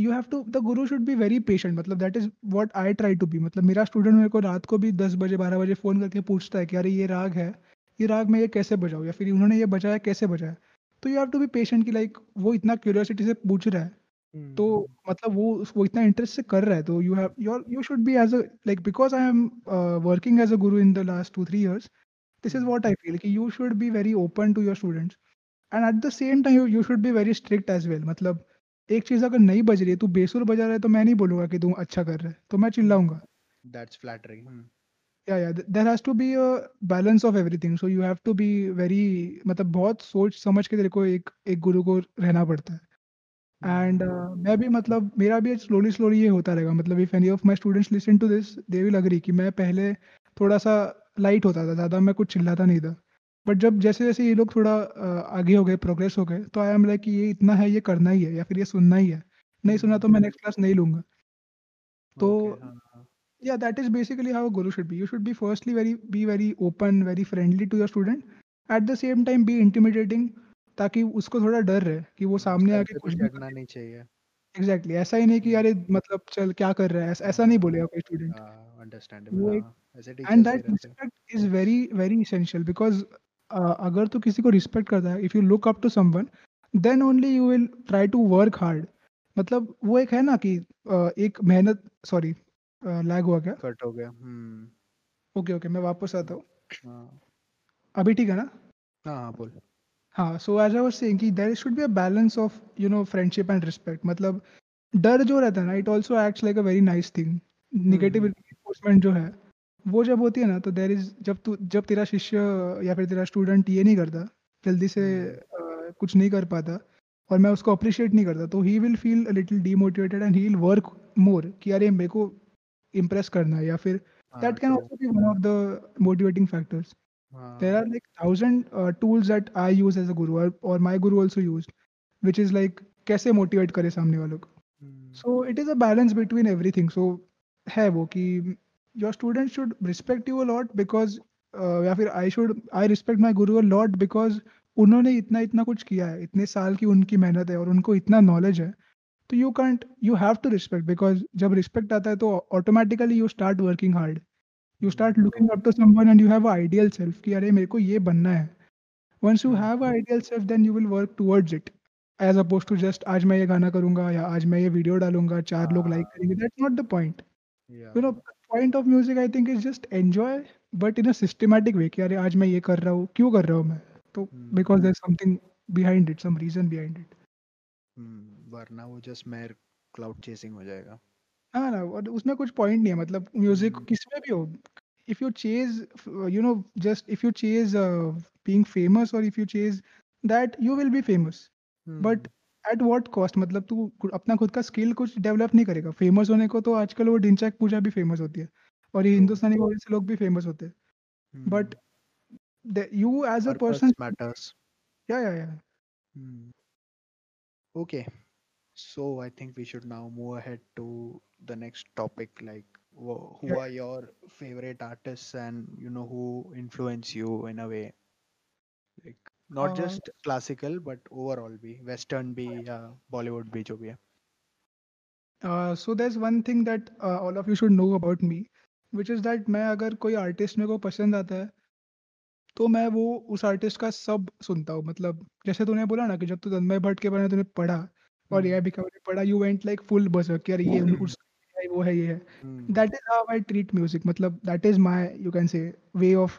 you have to, the guru should be very patient. मतलब that is what I try to be. मतलब मेरा स्टूडेंट मेरे को रात को भी दस बजे बारह बजे फ़ोन करके पूछता है कि अरे ये राग है, ये राग मैं ये कैसे बजाऊँ, या फिर उन्होंने ये बजाया कैसे बजाया. तो you have to be patient कि like वो इतना curiosity से पूछ रहा है तो मतलब वो वो इतना interest से कर रहा है. तो you have your you should be as a like because I am uh, working as a guru in the last two three years, this is what I feel कि you should be very open to your students. And at the same time you should be very strict as well. मतलब एक चीज अगर नहीं बज रही है, तू बेसुर बजा रहा है, तो मैं नहीं बोलूंगा कि तू अच्छा कर रहा है, तो मैं चिल्लाऊंगा. That's flattering. Yeah, yeah. There has to be a balance of everything. So you have to be very, मतलब बहुत सोच समझ के तेरे को एक एक गुरु को रहना पड़ता है. And uh, मैं भी मतलब मेरा भी slowly slowly ये होता रहेगा. मतलब if any of my students listen to this, they will agree कि मैं पहले थोड़ा सा लाइट होता था, ज़्यादा मैं कुछ चिल्लाता नहीं था. बट जब जैसे जैसे ये लोग थोड़ा आगे हो गए, प्रोग्रेस हो गए, तो आई एम लाइक कि ये इतना है, ये करना ही है, या फिर ये सुनना ही है, नहीं सुना तो मैं नेक्स्ट क्लास नहीं लूँगा. तो yeah, that is basically how a guru should be. You should be firstly very be very open, very friendly to your student. At the same time, be intimidating, ताकि उसको थोड़ा डर रहे कि वो सामने आके कुछ करना नहीं चाहिए. Exactly. ऐसा ही नहीं कि यार मतलब चल क्या कर रहा है, ऐसा नहीं बोलेगा कोई student. Understandable. And that respect is very very essential because uh, अगर तो किसी को रिस्पेक्ट करता है, if you look up to someone, then only you will try to work hard. मतलब वो एक है ना कि uh, एक मेहनत sorry लैग हुआ क्या? कट हो गया. हम्म. ओके ओके मैं वापस आता हूँ. अभी ठीक है ना? हाँ बोल. हाँ, so as I was saying कि there should be a balance of you know friendship and respect. मतलब डर जो रहता है ना, it also acts like a very nice thing. Negative reinforcement जो है वो जब होती है ना, तो देयर इज जब तू जब तेरा शिष्य या फिर तेरा स्टूडेंट ये नहीं करता, जल्दी से uh, कुछ नहीं कर पाता और मैं उसको अप्रिशिएट नहीं करता, तो he will feel a little demotivated and he will work more कि यार मेरे को impress करना है, या फिर that can also be one of the motivating factors. There are like thousand uh, tools that I use as a guru or, or my guru also used, which is like कैसे motivate करे सामने वालों को. So it is a balance between everything. So है वो कि your students should respect you a lot because uh, या फिर I should I respect my guru a lot because उन्होंने इतना इतना कुछ किया है, इतने साल की उनकी मेहनत है और उनको इतना knowledge है. So you can't, you have to respect because जब respect आता है तो automatically you start working hard, you start looking up to someone and you have an ideal self कि अरे मेरे को ये बनना है. Once you have an ideal self, then you will work towards it, as opposed to just आज मैं ये गाना करूँगा या आज मैं ये video डालूँगा, चार लोग like करेंगे. That's not the point. Yeah. You know, the point of music I think is just enjoy, but in a systematic way कि अरे आज मैं ये कर रहा हूँ, क्यों कर रहा हूँ मैं? तो because there's something behind it, some reason behind it. वरना वो जस्ट मेयर क्लाउड चेसिंग हो जाएगा. हाँ ना, और उसमें कुछ पॉइंट नहीं है. मतलब म्यूजिक किसमें भी हो, if you chase you know just if you chase being famous और if you chase that you will be famous, but at what cost? मतलब तू अपना खुद का स्किल कुछ डेवलप नहीं करेगा फेमस होने को. तो आजकल वो ढिंचैक पूजा भी फेमस होती है और ये हिंदुस्तानी के से लोग भी फेमस होते हैं, but you as a person matters. Yeah yeah या Okay, so I think we should now move ahead to the next topic, like who yeah. are your favorite artists and you know who influence you in a way, like not uh, just classical but overall be Western be uh, Bollywood be jo bhi hai. Uh, so there's one thing that uh, all of you should know about me, which is that मैं अगर कोई artist मेरे को पसंद आता है तो मैं वो उस आर्टिस्ट का सब सुनता हूँ. मतलब जैसे तूने बोला ना कि जब तू तन्मय भट्ट के बारे में तूने पढ़ा और एआईबी के बारे में पढ़ा, you went like full berserk यार ये उस वो है ये है. That is how I treat music. मतलब that is my you can say way of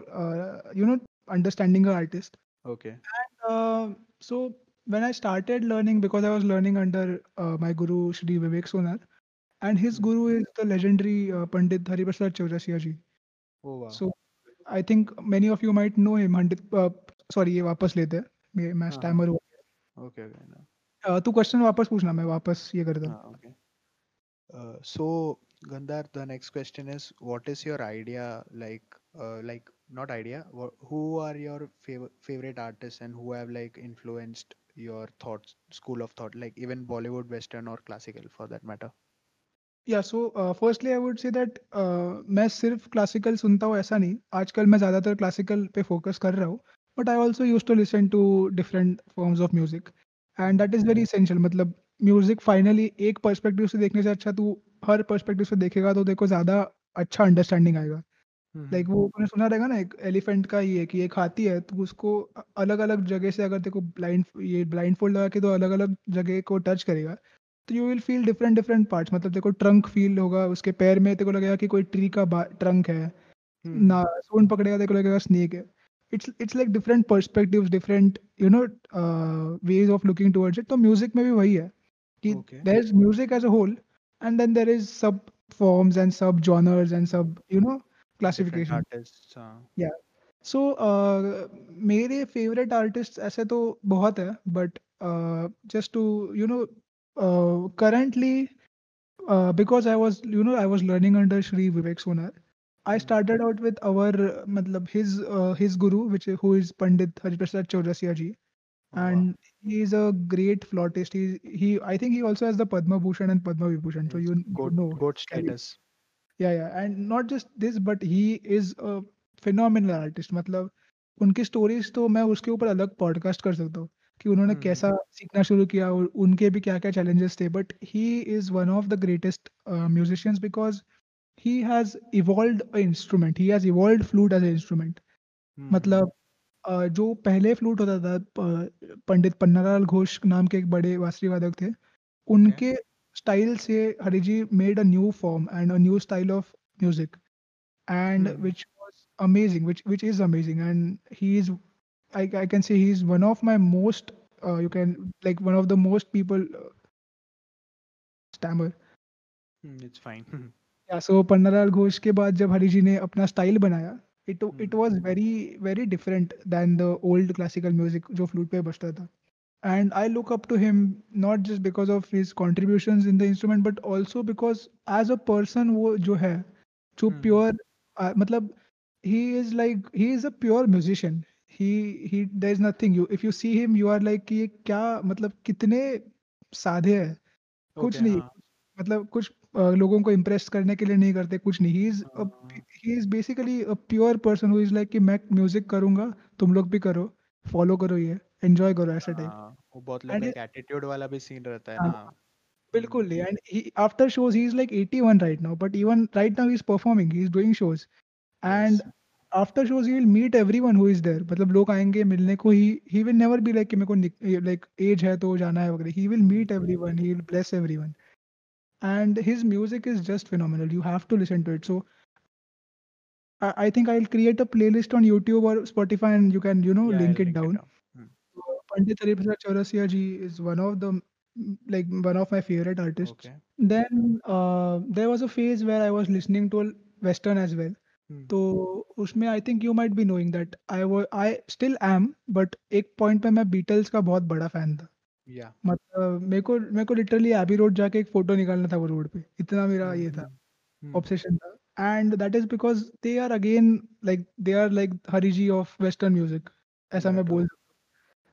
you know understanding a artist. Okay. And so when I started learning, because I was learning under my guru Shri Vivek Sunar and his guru is the legendary Pandit Hariprasad Chaurasia ji. So I think many of you might know him. uh, sorry ये वापस लेते हैं, मैं मैं स्टैमर हुआ. Okay okay ना, तू क्वेश्चन वापस पूछना, मैं वापस ये करता हूँ. Okay, so Gandhar, the next question is what is your idea like uh, like not idea what, who are your fav- favorite artists and who have like influenced your thoughts, school of thought, like even Bollywood, Western or classical for that matter? Yeah so firstly I would say that मैं सिर्फ क्लासिकल सुनता हूँ ऐसा नहीं, आजकल मैं ज़्यादातर क्लासिकल पे फोकस कर रहा हूँ, but I also use to listen to different forms of music and that is very essential. मतलब म्यूजिक फाइनली एक पर्सपेक्टिव से देखने से अच्छा तू हर पर्सपेक्टिव से देखेगा तो देखो ज़्यादा अच्छा अंडरस्टैंडिंग आएगा. लाइक वो तूने सुना रहेगा ना एक एलिफेंट का ये है कि एक हाथी है, तो उसको अलग अलग जगह से अगर देखो ब्लाइंड ये ब्लाइंड फोल्ड लगा के तो अलग अलग जगह को टच करेगा तो you will feel different different parts. मतलब देखो ट्रंक फील होगा उसके पैर में, देखो लगेगा कि कोई ट्री का ट्रंक है ना, सूंड पकड़ेगा देखो लगेगा स्नेक है. it's it's like different perspectives, different you know uh, ways of looking towards it. तो music में भी वही है कि okay. there's music as a whole, and then there is sub forms and sub genres and sub you know classification. Different artists, uh... yeah. So uh, मेरे favorite artists ऐसे तो बहुत है, but uh, just to you know uh, currently uh, because I was you know I was learning under Shri Vivek Sunar. I started out with our, matlab, his uh, his guru, which who is Pandit Hariprasad Chaurasia ji, and wow. he is a great flautist. He he, I think he also has the Padma Bhushan and Padma Vibhushan. Yes. So you goat, know goat status. Yeah, yeah, and not just this, but he is a phenomenal artist. मतलब उनकी stories तो मैं उसके ऊपर अलग podcast कर सकता हूँ कि उन्होंने hmm. कैसा सीखना शुरू किया और उनके भी क्या क्या challenges थे. But he is one of the greatest uh, musicians because he has evolved an instrument. He has evolved flute as an instrument. hmm. मतलब uh, जो पहले फ्लूट होता था, पंडित पन्नालाल घोष नाम के एक बड़े वासरी वादक थे, उनके स्टाइल okay. से Hariji made a new form and a new style of music and which was amazing, which which is amazing and he is I I can say he is one of my most you can like one of the most people stammer it's fine. Yeah, so Pannalal Ghosh के बाद जब हरिजी ने अपना स्टाइल बनाया, it it was very very different than the old classical music जो flute पे बजता था. And I look up to him not just because of his contributions in the instrument, but also because as a person वो जो है, जो pure uh, मतलब he is like he is a pure musician. He he there is nothing you if you see him you are like कि ये क्या मतलब कितने साधे है, कुछ okay, नहीं हाँ. मतलब कुछ uh, लोगों को इम्प्रेस करने के लिए नहीं करते, कुछ नहीं. He is he is basically a pure person who is like कि मैं म्यूजिक करूंगा, तुम लोग भी करो, फॉलो करो, ये एंजॉय करो ऐसा टाइप. वो बहुत लोग एक एटीट्यूड वाला भी सीन रहता है ना. बिल्कुल. And after shows he is like eighty-one right now, but even right now he is performing, he is doing shows and after shows he will meet everyone who is there. मतलब लोग आएंगे मिलने को, he he will never be like कि मेरे को लाइक एज है तो जाना है वगैरह. He will meet everyone, he will bless everyone. And his music is just phenomenal. You have to listen to it. So I, I think I'll create a playlist on YouTube or Spotify, and you can, you know, yeah, link, it link it down. Hmm. So, Pandit Hariprasad Chaurasia ji is one of the, like, one of my favorite artists. Okay. Then uh, there was a phase where I was listening to Western as well. So, hmm. usme I think you might be knowing that I was, I still am, but एक point पे मैं Beatles का बहुत बड़ा fan था. Yeah. मतलब मेरे को मेरे को लिटरली एबी रोड जाके एक फोटो निकालना था वो रोड पे, इतना मेरा ये था ऑब्सेशन था. And that is because they are again like they are like Hariji of western music, ऐसा मैं बोल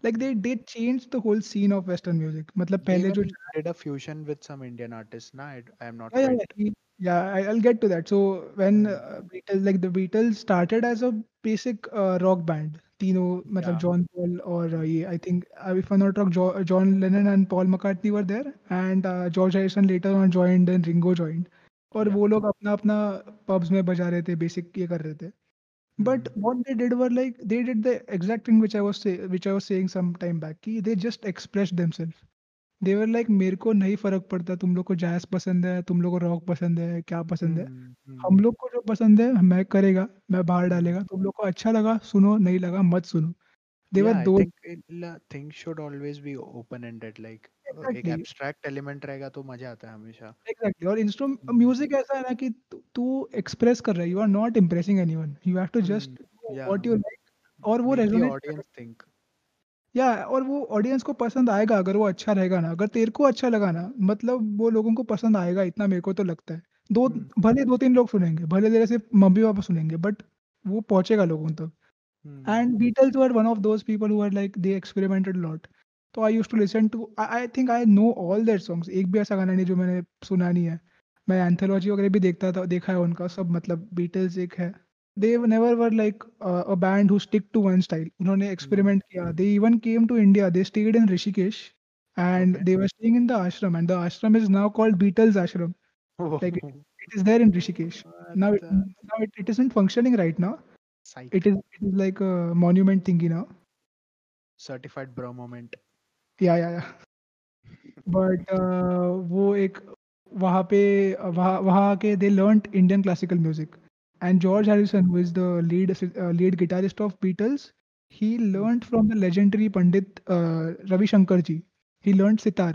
like they they change the whole scene of western music. मतलब पहले जो did a fusion with some Indian artist ना, I am not right. Yeah I will get to that. So when Beatles like the Beatles started as a basic rock band, तीनों मतलब जॉन पॉल और ये I think if I not wrong John Lennon and Paul McCartney were there and George Harrison later on joined and Ringo joined, और वो लोग अपना अपना पब्स में बजा रहे थे, बेसिक ये कर रहे थे. But what they did were like they did the exact thing which I was which I was saying some time back कि they just expressed themselves. They were like मेरे को नहीं फर्क पड़ता तुम लोग को जैज पसंद है, तुम लोग को रॉक पसंद है, क्या पसंद है, हम लोग को जो पसंद है मैं करेगा, मैं बाहर डालेगा, तुम लोग को अच्छा लगा सुनो, नहीं लगा मत सुनो. दे वर दो things should always be open ended, like एक एब्स्ट्रैक्ट एलिमेंट रहेगा तो मजा आता है हमेशा. एग्जैक्टली. और इंस्ट्रूमेंट म्यूजिक ऐसा है ना कि तू एक्सप्रेस कर रहा है, you are not impressing anyone, you have to just what you like और वो रेजोनेट ऑडियंस थिंक. या और वो ऑडियंस को पसंद आएगा अगर वो अच्छा रहेगा ना, अगर तेरे को अच्छा लगा ना, मतलब वो लोगों को पसंद आएगा, इतना मेरे को तो लगता है. दो hmm. भले दो तीन लोग सुनेंगे, भले जैसे मम्मी पापा सुनेंगे, बट वो पहुंचेगा लोगों तक. And Beatles were one of those people who are like they experimented lot. तो I used to listen to I think I know all their songs, एक भी ऐसा गाना नहीं जो मैंने सुना नहीं है. मैं एंथोलॉजी वगैरह भी देखता था, देखा है उनका सब. मतलब बीटल्स एक है, they never were like uh, a band who stick to one style. उन्होंने experiment किया. They even came to India. They stayed in Rishikesh and okay. they were staying in the ashram, and the ashram is now called Beatles Ashram. Oh. Like it, it is there in Rishikesh. What now it, the... now it, it isn't functioning right now. Psych. It is it is like a monument thingy now. Certified bra moment. Yeah, yeah, yeah. But uh, वो एक वहाँ पे वहाँ वहाँ के they learnt Indian classical music. And George Harrison, who is the lead assi- uh, lead guitarist of Beatles, he learned from the legendary Pandit uh, Ravi Shankar ji. He learned sitar.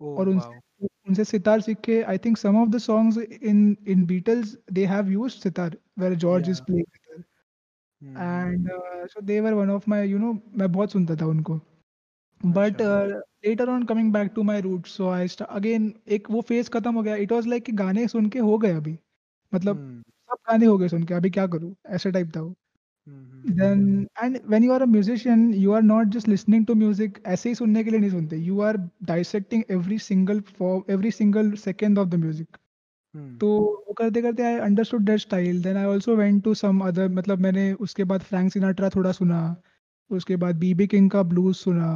Oh, और wow. उनसे उनसे सितार सीख के I think some of the songs in in Beatles they have used sitar where George is playing sitar and so they were one of my you know मैं बहुत सुनता था उनको but later on coming back to my roots so I again एक वो फेज खत्म हो गया. इट वाज लाइक कि गाने सुन के हो गए अभी मतलब सब गाने हो गए सुन के अभी क्या करूँ ऐसा टाइप था वो. Then and when you are a musician, you are not just listening to music ऐसे ही सुनने के लिए नहीं सुनते. You are dissecting every single form, every single second of the music. तो वो करते करते I understood that style. Then I also went to some other मतलब मैंने उसके बाद फ्रैंक सिनाट्रा थोड़ा सुना, उसके बाद बीबी किंग का blues सुना.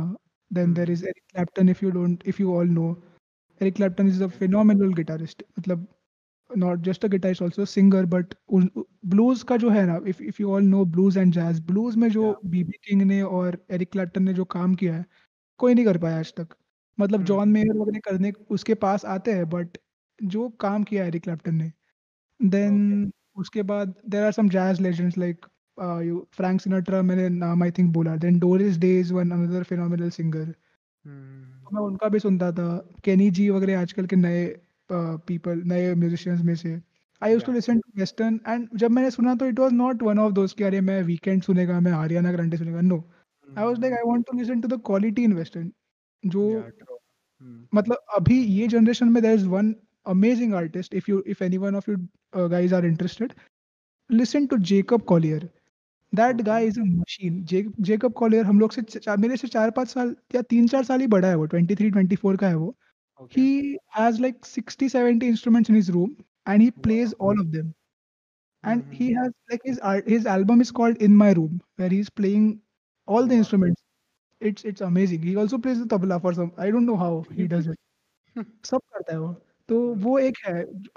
Then there is Eric Clapton if you don't if you all know. Eric Clapton is a phenomenal guitarist. मतलब not just a guitarist also a singer but un, blues ka jo hai na if if you all know blues and jazz blues mein jo yeah. B B King ne aur Eric Clapton ne jo kaam kiya hai koi nahi kar paya aaj tak matlab mm-hmm. John Mayer वगैरह करने उसके पास आते हैं but जो काम किया Eric Clapton ने then okay. उसके बाद there are some jazz legends like uh, you Frank Sinatra मैंने नाम I think बोला then Doris Day is one another phenomenal singer mm-hmm. तो मैं उनका भी सुनता था Kenny G वगैरह आजकल के नए Uh, people, नए musicians में से I used yeah. to listen to western and जब मैंने सुना तो it was not one of those कि अरे मैं weekend सुनेगा मैं Ariana Grande सुनेगा no mm-hmm. I was like I want to listen to the quality in western जो yeah, mm-hmm. मतलब अभी ये generation में there is one amazing artist if you if any one of you uh, guys are interested listen to Jacob Collier that guy is a machine. Jacob, Jacob Collier हम लोग से मेरे से चार पाँच साल या तीन चार साल ही बड़ा है वो twenty-three twenty-four का है वो. Okay. He has like sixty seventy instruments in his room and he plays wow. all of them and mm-hmm. he has like his art, his album is called In My Room where he's playing all the instruments. It's it's amazing. He also plays the tabla for some I don't know how he does it. सब करता है वो तो वो एक है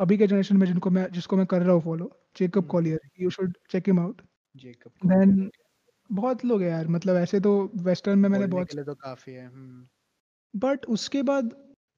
अभी के generation में जिनको मैं जिसको मैं कर रहा हूँ follow Jacob Collier. You should check him out. Jacob Collier. Then बहुत लोग है यार मतलब ऐसे तो western में मैंने बहुत तो काफी है but उसके बाद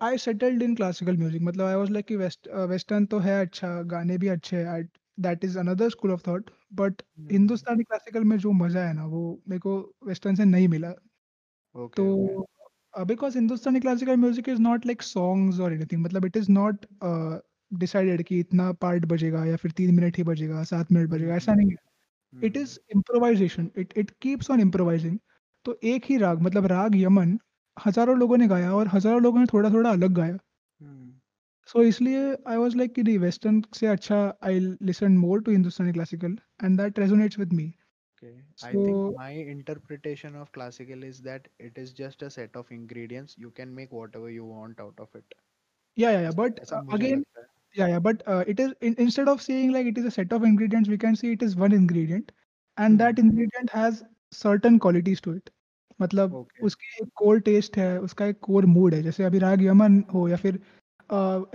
I settled in classical music. मतलब I was like कि west, uh, western तो है अच्छा गाने भी अच्छे हैं that is another school of thought but mm-hmm. Hindustani classical में जो मज़ा है ना वो मेरे को western से नहीं मिला okay, तो okay. because Hindustani classical music is not like songs or anything मतलब it is not uh, decided कि इतना part बजेगा या फिर तीन मिनट ही बजेगा सात मिनट बजेगा ऐसा नहीं है mm-hmm. it is improvisation it it keeps on improvising तो एक ही राग मतलब राग यमन हजारों लोगों ने गाया और हजारों लोगों ने थोड़ा थोड़ा अलग गाया सो hmm. so, इसलिए आई वॉज लाइक कि वेस्टर्न से अच्छा I listen more to Hindustani classical and that resonates with me. I think my interpretation of classical is that it is just a set of ingredients. You can make whatever you want out of it. Yeah, yeah, yeah. But uh, again, yeah, yeah. But uh, it is in, instead of saying like it is a set of ingredients, we can say it is one ingredient, and that ingredient has certain qualities to it. मतलब okay. उसकी एक कोर टेस्ट है उसका एक कोर मूड है जैसे अभी राग यमन हो या फिर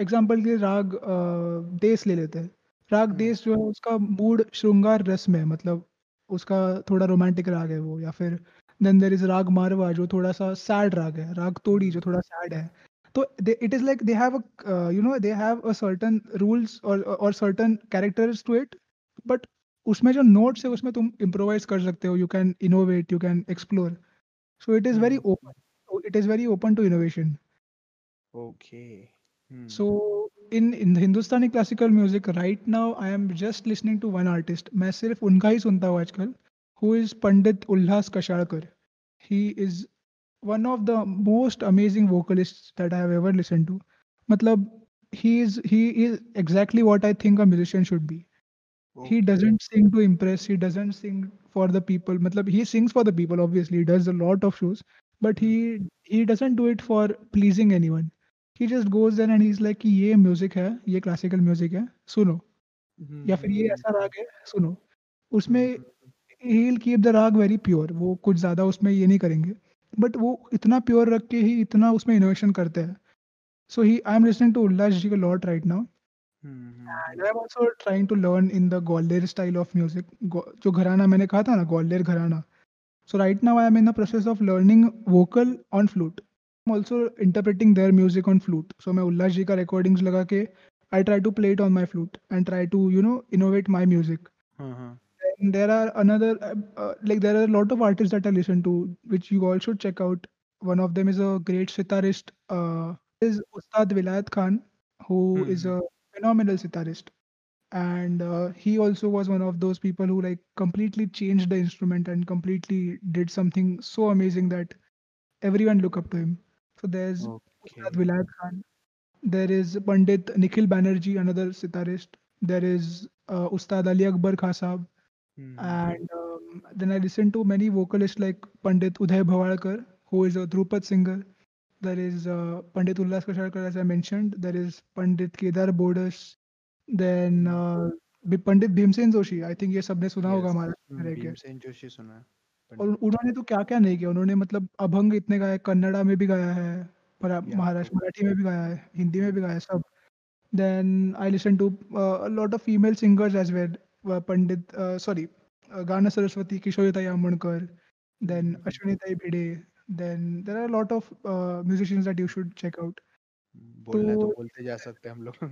एग्जांपल के राग आ, देश ले लेते हैं राग hmm. देश जो है उसका मूड श्रृंगार रस में है मतलब उसका थोड़ा रोमांटिक राग है वो या फिर देन देयर इज राग मारवा जो थोड़ा सा सैड राग है राग तोड़ी जो थोड़ा सैड है तो it is like they have you know they have a certain rules और और certain characters to it but उसमें जो नोट्स है उसमें तुम इम्प्रोवाइज कर सकते हो you can innovate you can explore. So it is mm-hmm. very open. It is very open to innovation. Okay. Hmm. So in in Hindustani classical music right now, I am just listening to one artist. मैं सिर्फ उनका ही सुनता हूँ आजकल. Who is Pandit Ulhas Kashalkar? He is one of the most amazing vocalists that I have ever listened to. मतलब he is he is exactly what I think a musician should be. Okay. He doesn't sing to impress. He doesn't sing for the people. Matlab, he sings for the people. Obviously, he does a lot of shows, but he he doesn't do it for pleasing anyone. He just goes there and he's like, "ये music है, ये classical music है, सुनो." या फिर ये ऐसा राग है, सुनो. उसमें he'll keep the राग very pure. वो कुछ ज़्यादा उसमें ये नहीं करेंगे. But वो इतना pure रख के ही इतना उसमें innovation करते हैं. So he, I'm listening to Ullash ji a lot right now. Mm-hmm. And I'm also trying to learn in the Golder style of music. जो घराना मैंने कहा था ना Golder घराना. So right now I'm in the process of learning vocal on flute. I'm also interpreting their music on flute. So मैं उल्लास जी का recordings लगा के I try to play it on my flute and try to, you know, innovate my music. Uh-huh. And there are another, uh, like there are a lot of artists that I listen to, which you all should check out. One of them is a great sitarist, uh, is Ustad Vilayat Khan, who hmm. is a phenomenal sitarist. And uh, he also was one of those people who like completely changed the instrument and completely did something so amazing that everyone look up to him. So there's okay. Ustad Vilayat Khan. There is Pandit Nikhil Banerjee, another sitarist. There is uh, Ustad Ali Akbar Khan Sahab. Mm-hmm. And um, then I listen to many vocalists like Pandit Uday Bhawadkar, who is a Dhrupad singer. There is uh, Pandit Ulhas Kashalkar, as I mentioned. There is Pandit Kedar Bodas. Then uh, Pandit Bhimsen Joshi. I think ये सबने सुना होगा हमारा Bhimsen Joshi सुना है. और उन्होंने तो क्या क्या नहीं किया. उन्होंने मतलब अभंग इतने गाया, कन्नड़ा में भी गाया है, महाराष्ट्र मराठी में भी गाया है, हिंदी में भी गाया है सब. Then I listen to uh, a lot of female singers as well. Uh, Pandit, uh, sorry, uh, Gana Saraswati, Kishoratai Amundkar, then Ashwinitai Bhide. Then there are a lot of uh, musicians that you should check out. बोलना तो बोलते जा सकते हैं हम लोग.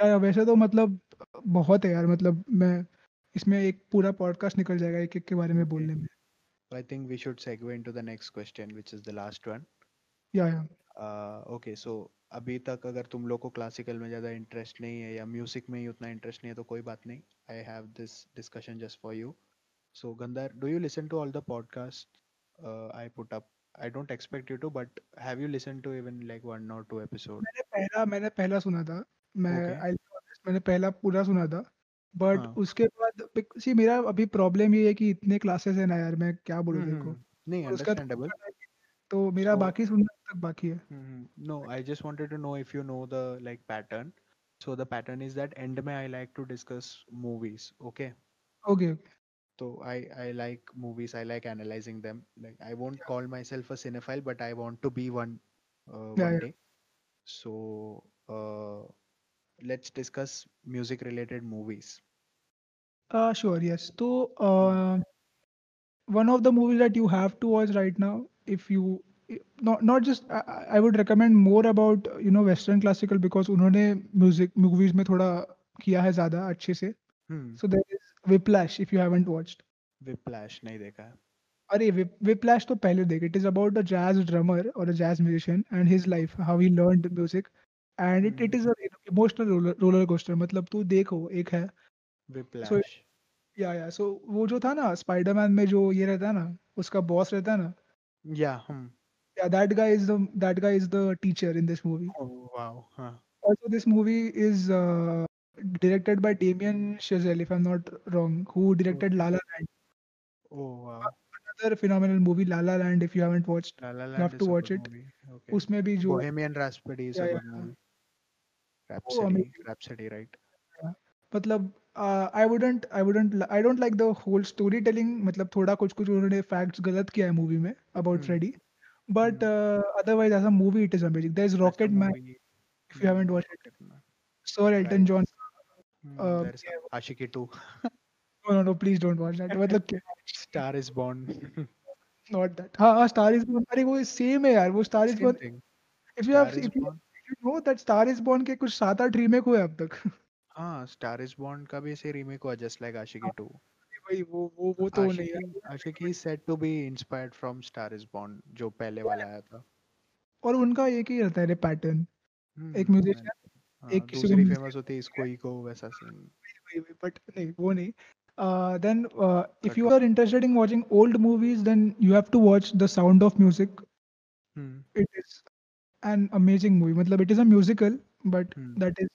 यार वैसे तो मतलब बहुत है यार, मतलब मैं इसमें एक पूरा पॉडकास्ट निकल जाएगा एक एक के बारे में बोलने में. I think we should segue into the next question, which is the last one. Yeah, yeah. Okay so अभी तक अगर तुम लोग को क्लासिकल में ज़्यादा इंटरेस्ट नहीं है या म्यूजिक में ही उतना इंटरेस्ट नहीं है तो कोई बात नहीं. I have this discussion just for you. So Gandhar, do you listen to all the podcast I put up? I don't expect you to, but have you listen to even like one or two episode? मैंने पहला मैंने पहला सुना था. मैं आई मैंने पहला पूरा सुना था, बट हाँ. उसके बाद सी मेरा अभी प्रॉब्लम ये है कि इतने क्लासेस हैं ना यार, मैं क्या बोलूँ देखो. नहीं अंडरस्टैंडेबल. तो मेरा so, बाकी सुनना तक बाकी है. No, I just wanted to know if you know the like pattern. So the pattern is that end में I like to discuss movies. Okay. Okay. okay. So I I like movies. I like analyzing them. Like I won't yeah. call myself a cinephile, but I want to be one uh, one yeah, day. Yeah. So uh, let's discuss music related movies. Uh sure. Yes. So uh, one of the movies that you have to watch right now. If you not not just I, I would recommend more about you know Western classical because उन्होंने music movies में थोड़ा किया है ज़्यादा अच्छे से. hmm. So there is Whiplash if you haven't watched. Whiplash नहीं देखा. अरे Whiplash तो पहले देख. It is about a jazz drummer or a jazz musician and his life, how he learned music, and it hmm. it is a emotional roller roller coaster. मतलब तू देखो एक है. Whiplash. So, yeah yeah. So वो जो था ना Spider-Man में जो ये रहता ना, उसका बॉस रहता ना. Yeah. Hmm. Yeah, that guy is the that guy is the teacher in this movie. Oh wow. Huh. Also, this movie is uh, directed by Damien Chazelle, if I'm not wrong, who directed oh. La La Land. Oh wow. Another phenomenal movie, La La Land. If you haven't watched, La La Land you have to watch it. Okay. Usme bhi jo Bohemian Rhapsody is a good movie. Rhapsody, oh, Rhapsody, right? Yeah. मतलब Uh, I wouldn't, I wouldn't, I don't like the whole storytelling. मतलब थोड़ा कुछ कुछ उन्होंने facts गलत किया है movie में about hmm. Freddy, but uh, otherwise as a movie it is amazing. There is Rocket Man, movie. If you haven't watched it, Sir Elton John. Hmm. Uh, there is yeah. Ashiki two. No, no, no, please don't watch that. मतलब Star is Born. Not that. हाँ हाँ Star is Born. अरे वो same है यार, वो Star is Born. If you have, if you, if you know that Star is Born के कुछ सात आठ remake हुए अब तक. हाँ, Star is Born का भी ऐसे रीमेक हुआ जस्ट लाइक आशिकी टू. भाई वो वो वो तो नहीं है. Aashiqui said to be inspired from Star is Born जो पहले वाला आया था. और उनका एक ही रहता है पैटर्न, एक म्यूजिशियन एक दूसरी फेमस होती है इसको इको वैसा सीन, बट नहीं वो नहीं. Then if you are interested in watching old movies then you have to watch the sound of music. It is an amazing movie. मतलब it is a musical but that is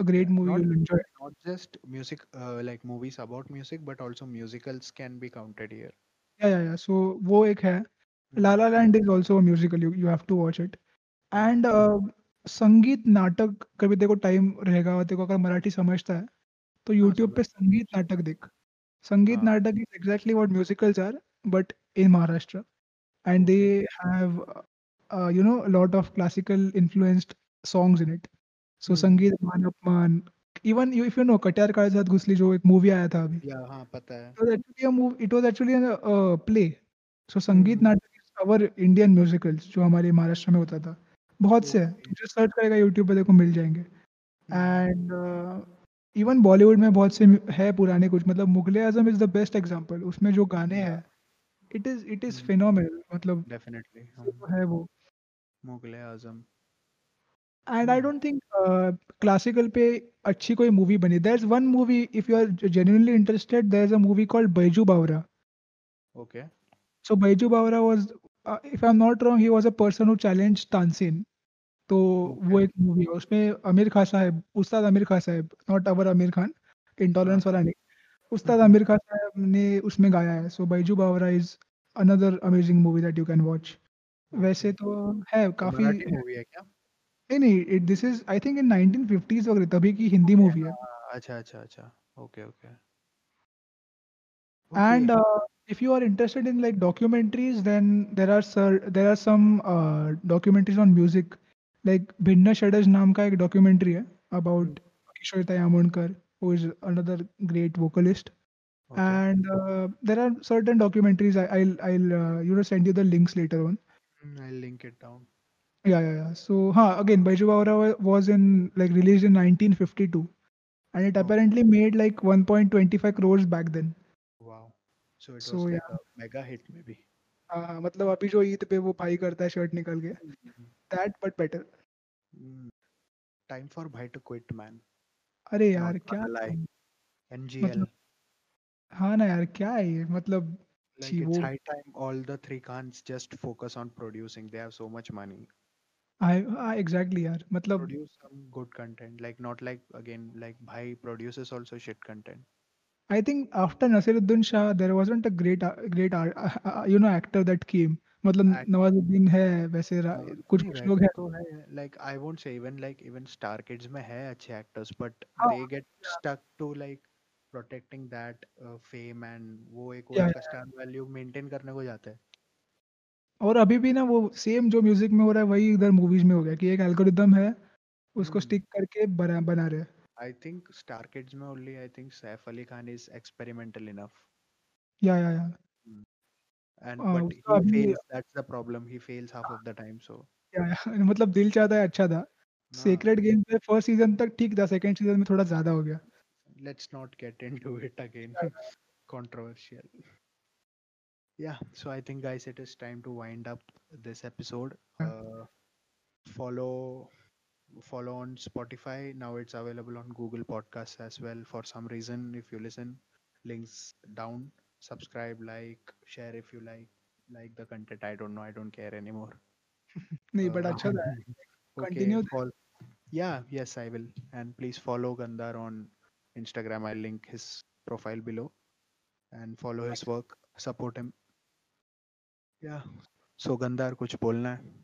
a great movie. Not, you'll enjoy not just music uh, like movies about music but also musicals can be counted here. yeah yeah yeah. So wo ek hai. La La Land is also a musical. You, you have to watch it. And uh, संगीत नाटक कभी देखो, टाइम रहेगा देखो. अगर मराठी समझता है तो YouTube पे संगीत नाटक देख. संगीत नाटक is exactly what musicals are but in Maharashtra and they have uh, you know a lot of classical influenced songs in it. So hmm. संगीत मान अपमान, even if you know Katiyar का साथ घुसली जो एक मूवी आया था अभी. yeah, हाँ पता है. It was actually a movie, it was actually a uh, play. So संगीत नाटक is our Indian musicals जो हमारे महाराष्ट्र में होता था. बहुत okay. से है, जो सर्च करेगा YouTube पे देखो मिल जाएंगे. एंड इवन बॉलीवुड में बहुत से है पुराने, कुछ मतलब Mughal-e Azam is the best example, उसमें जो गाने हैं it is it is phenomenal, मतलब डेफिनेटली है वो Mughal-e Azam. And I don't think classical पे अच्छी कोई मूवी बनी। There is one movie, if you are genuinely interested, there is a movie called Baiju Bawra. Okay, so Baiju Bawra was, if I am not wrong, he was a person who challenged Tansen. तो वो एक मूवी है, उसमें आमिर खान साहब, उस्ताद Aamir Khan Sahab, not our Aamir Khan, intolerance वाला नहीं, उस्ताद आमिर खान साहब ने उसमें गाया है। So Baiju Bawra is another amazing movie that you can watch. वैसे तो है काफी मूवी है क्या? नहीं नहीं, this is I think in nineteen fifties वगैरह तभी की हिंदी मूवी है। अच्छा अच्छा अच्छा, okay okay. And if you are interested in like documentaries, then there are sir, there are some uh, documentaries on music, like Bhinna Shadaj naam ka ek documentary hai about Kishore Tayamundkar, who is another great vocalist. Okay. And uh, there are certain documentaries, I, i'll i'll uh, you know send you the links later on. I'll link it down. yeah yeah, yeah. So ha, again Baiju Bawra was in like released in nineteen fifty-two and it apparently made like one point two five crores back then. So it so was yeah. like a mega hit maybe. हाँ, मतलब अभी जो ईद पे वो भाई करता है शर्ट निकल के, that but better. Time for भाई to quit man. अरे यार क्या N G L. हाँ ना यार क्या है ये, मतलब like it's high time all the three Khans just focus on producing. They have so much money. I, I exactly यार, मतलब produce some good content, like not like again like भाई produces also shit content. I think after Nasiruddin Shah there wasn't a great great uh, uh, you know actor that came, मतलब Nawazuddin है वैसे, कुछ कुछ लोग हैं तो है, like I won't say even like even Star Kids में है अच्छे actors but oh, they get yeah. stuck to like protecting that uh, fame and वो एक yeah, उनका star yeah. value maintain करने को जाता है। और अभी भी ना वो same जो music में हो रहा है वही इधर movies में हो गया कि एक algorithm है उसको stick करके बना बना रहे हैं। I think Star Kids में only I think Saif Ali Khan is experimental enough. Yeah, yeah, yeah. And uh, but he abhi... fails. That's the problem. He fails half of the time. So. Yeah, yeah. मतलब दिल चाहता है अच्छा था. Sacred Games में first season तक ठीक था, second season में थोड़ा ज़्यादा हो गया. Let's not get into it again. Yeah. Controversial. Yeah. So I think guys, it is time to wind up this episode. Uh, follow. Follow on Spotify. Now it's available on Google Podcasts as well. For some reason, if you listen, links down. Subscribe, like, share if you like. Like the content. I don't know. I don't care anymore. No, uh, but अच्छा था. Continue. Okay, yeah. Yes, I will. And please follow Gandhar on Instagram. I'll link his profile below. And follow his work. Support him. Yeah. So Gandhar, कुछ बोलना है?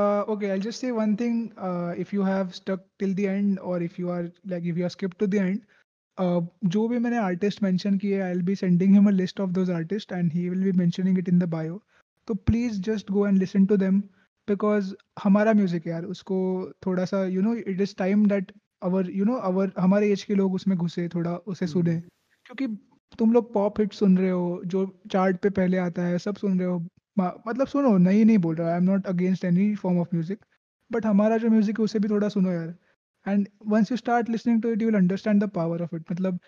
Uh, okay, I'll just say one thing. Uh, if you have stuck till the end, or if you are like if you are skipped to the end, uh, जो भी मैंने artist mention किए, I'll be sending him a list of those artists, and he will be mentioning it in the bio. तो please just go and listen to them because हमारा music यार उसको थोड़ा सा you know it is time that our you know our हमारे age के लोग उसमें घुसे, थोड़ा उसे सुने, क्योंकि तुम लोग pop hit सुन रहे हो, जो chart पे पहले आता है सब सुन रहे हो, मतलब सुनो, नहीं नहीं बोल रहा, I am not against any form of music, but हमारा जो म्यूजिक है उसे भी थोड़ा सुनो यार। And once you start listening to it you will understand the power of it. मतलब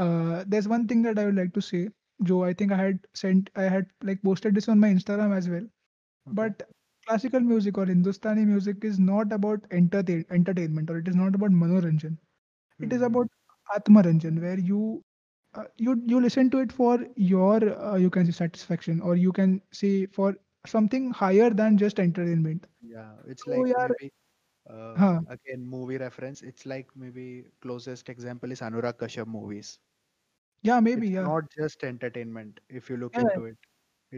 there is one thing that I would like to say, जो I think I had sent I had like posted this on my Instagram as well, but classical music और Hindustani music is not about entertainment और इट इज नॉट अबाउट मनोरंजन, इट इज अबाउट आत्मरंजन, where you Uh, you you listen to it for your uh, you can say satisfaction, or you can say for something higher than just entertainment. Yeah, it's so like yaar, maybe, uh, huh. again movie reference. It's like maybe closest example is Anurag Kashyap movies. Yeah, maybe it's yeah. Not just entertainment. If you look yeah. into it,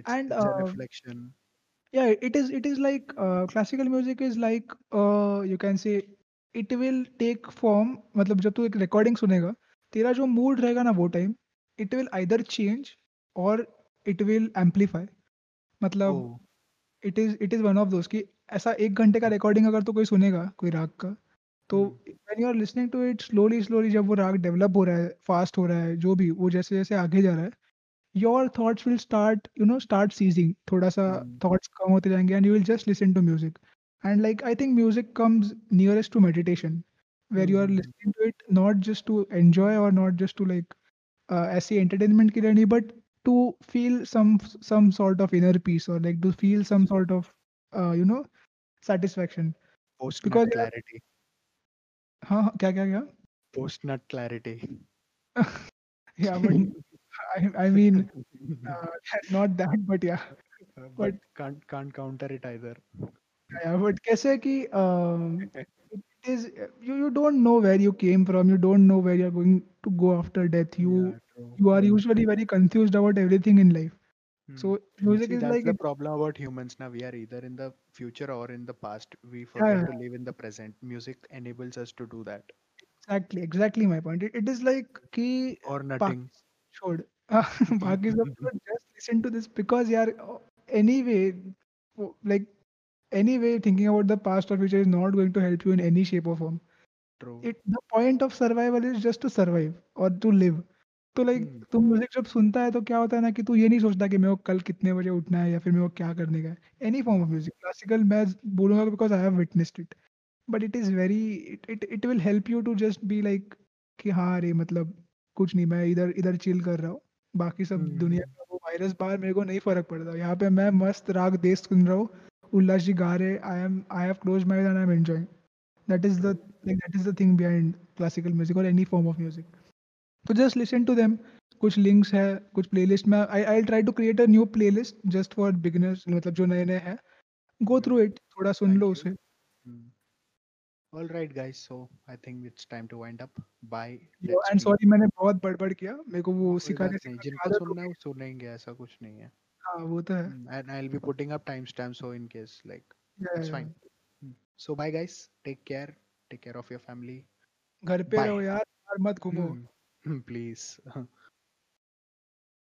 it's, and, it's uh, a reflection. Yeah, it is. It is like uh, classical music is like uh, you can say it will take form. मतलब जब तू एक recording सुनेगा तेरा जो मूड रहेगा ना वो time, it will either change or it will amplify, मतलब it is it is one of those कि ऐसा एक घंटे का रिकॉर्डिंग अगर तो कोई सुनेगा कोई राग का, तो when you are listening to it slowly slowly जब वो राग डेवलप हो रहा है, फास्ट हो रहा है, जो भी वो जैसे जैसे आगे जा रहा है, your thoughts will start you know start ceasing, थोड़ा सा थॉट्स कम होते जाएंगे and you will just listen to music, and like I think music comes nearest to meditation. where you are hmm, listening to it not just to enjoy or not just to like uh, ऐसे entertainment के लिए नहीं, but to feel some some sort of inner peace or like to feel some sort of uh, you know satisfaction post nut because यार clarity, हाँ हाँ, क्या क्या क्या post nut clarity. yeah but I I mean uh, not that but yeah Uh, but but can't can't counter it either. yeah but कैसे कि um, it is you you don't know where you came from, you don't know where you are going to go after death, you Yeah, true, you are true. usually very confused about everything in life, Hmm. so music See, is that's like the it, problem about humans now. We are either in the future or in the past. We yeah, forget yeah, to live in the present. Music enables us to do that. exactly exactly my point. It, it is like कि Or nothing. बाकी छोड़ बाकी सब छोड़, just listen to this because यार anyway वो- like anyway thinking about the past or future is not going to help you in any shape or form. True. It the point of survival is just to survive or to live. तो लाइक Hmm. तुम म्यूजिक जब सुनता है तो क्या होता है ना कि तू ये नहीं सोचता कि मेरे को कल कितने बजे उठना है या फिर मेरे को क्या करने का है. Any form of music, classical मैं बोलूंगा because I have witnessed it, but it is very it it it will help you to just be like कि हाँ अरे मतलब कुछ नहीं, मैं इधर इधर चिल कर रहा हूँ, बाकी सब दुनिया Hmm. का वो वायरस बाहर मेरे को नहीं फर्क पड़ता, यहाँ पे मैं मस्त राग देश सुन रहा हूँ, उल्लास जी गा रहे, I am I have close my and I am enjoying. that is the True. like that is the thing behind classical music or any form of music, so just listen to them. कुछ links है, कुछ playlist में I I'll try to create a new playlist just for beginners, मतलब जो नए नए हैं go Hmm. through it, थोड़ा सुन लो Thank you. उसे. Hmm. All right, guys. So I think it's time to wind up. Bye. Yo, Let's and meet. sorry मैंने बहुत बड़बड़ किया, मेरे को वो कोई सिखाने बात नहीं, सिखाने जिनको आदत हो सुनना है गई. वो सुनेंगे, ऐसा कुछ नहीं है. हाँ वो तो है. Mm, And I'll be putting up timestamps, so in case, like, it's yeah, yeah. fine. Mm. So bye, guys. Take care. Take care of your family. घर पे Bye. रहो यार, बाहर मत घूमो. Mm. Please.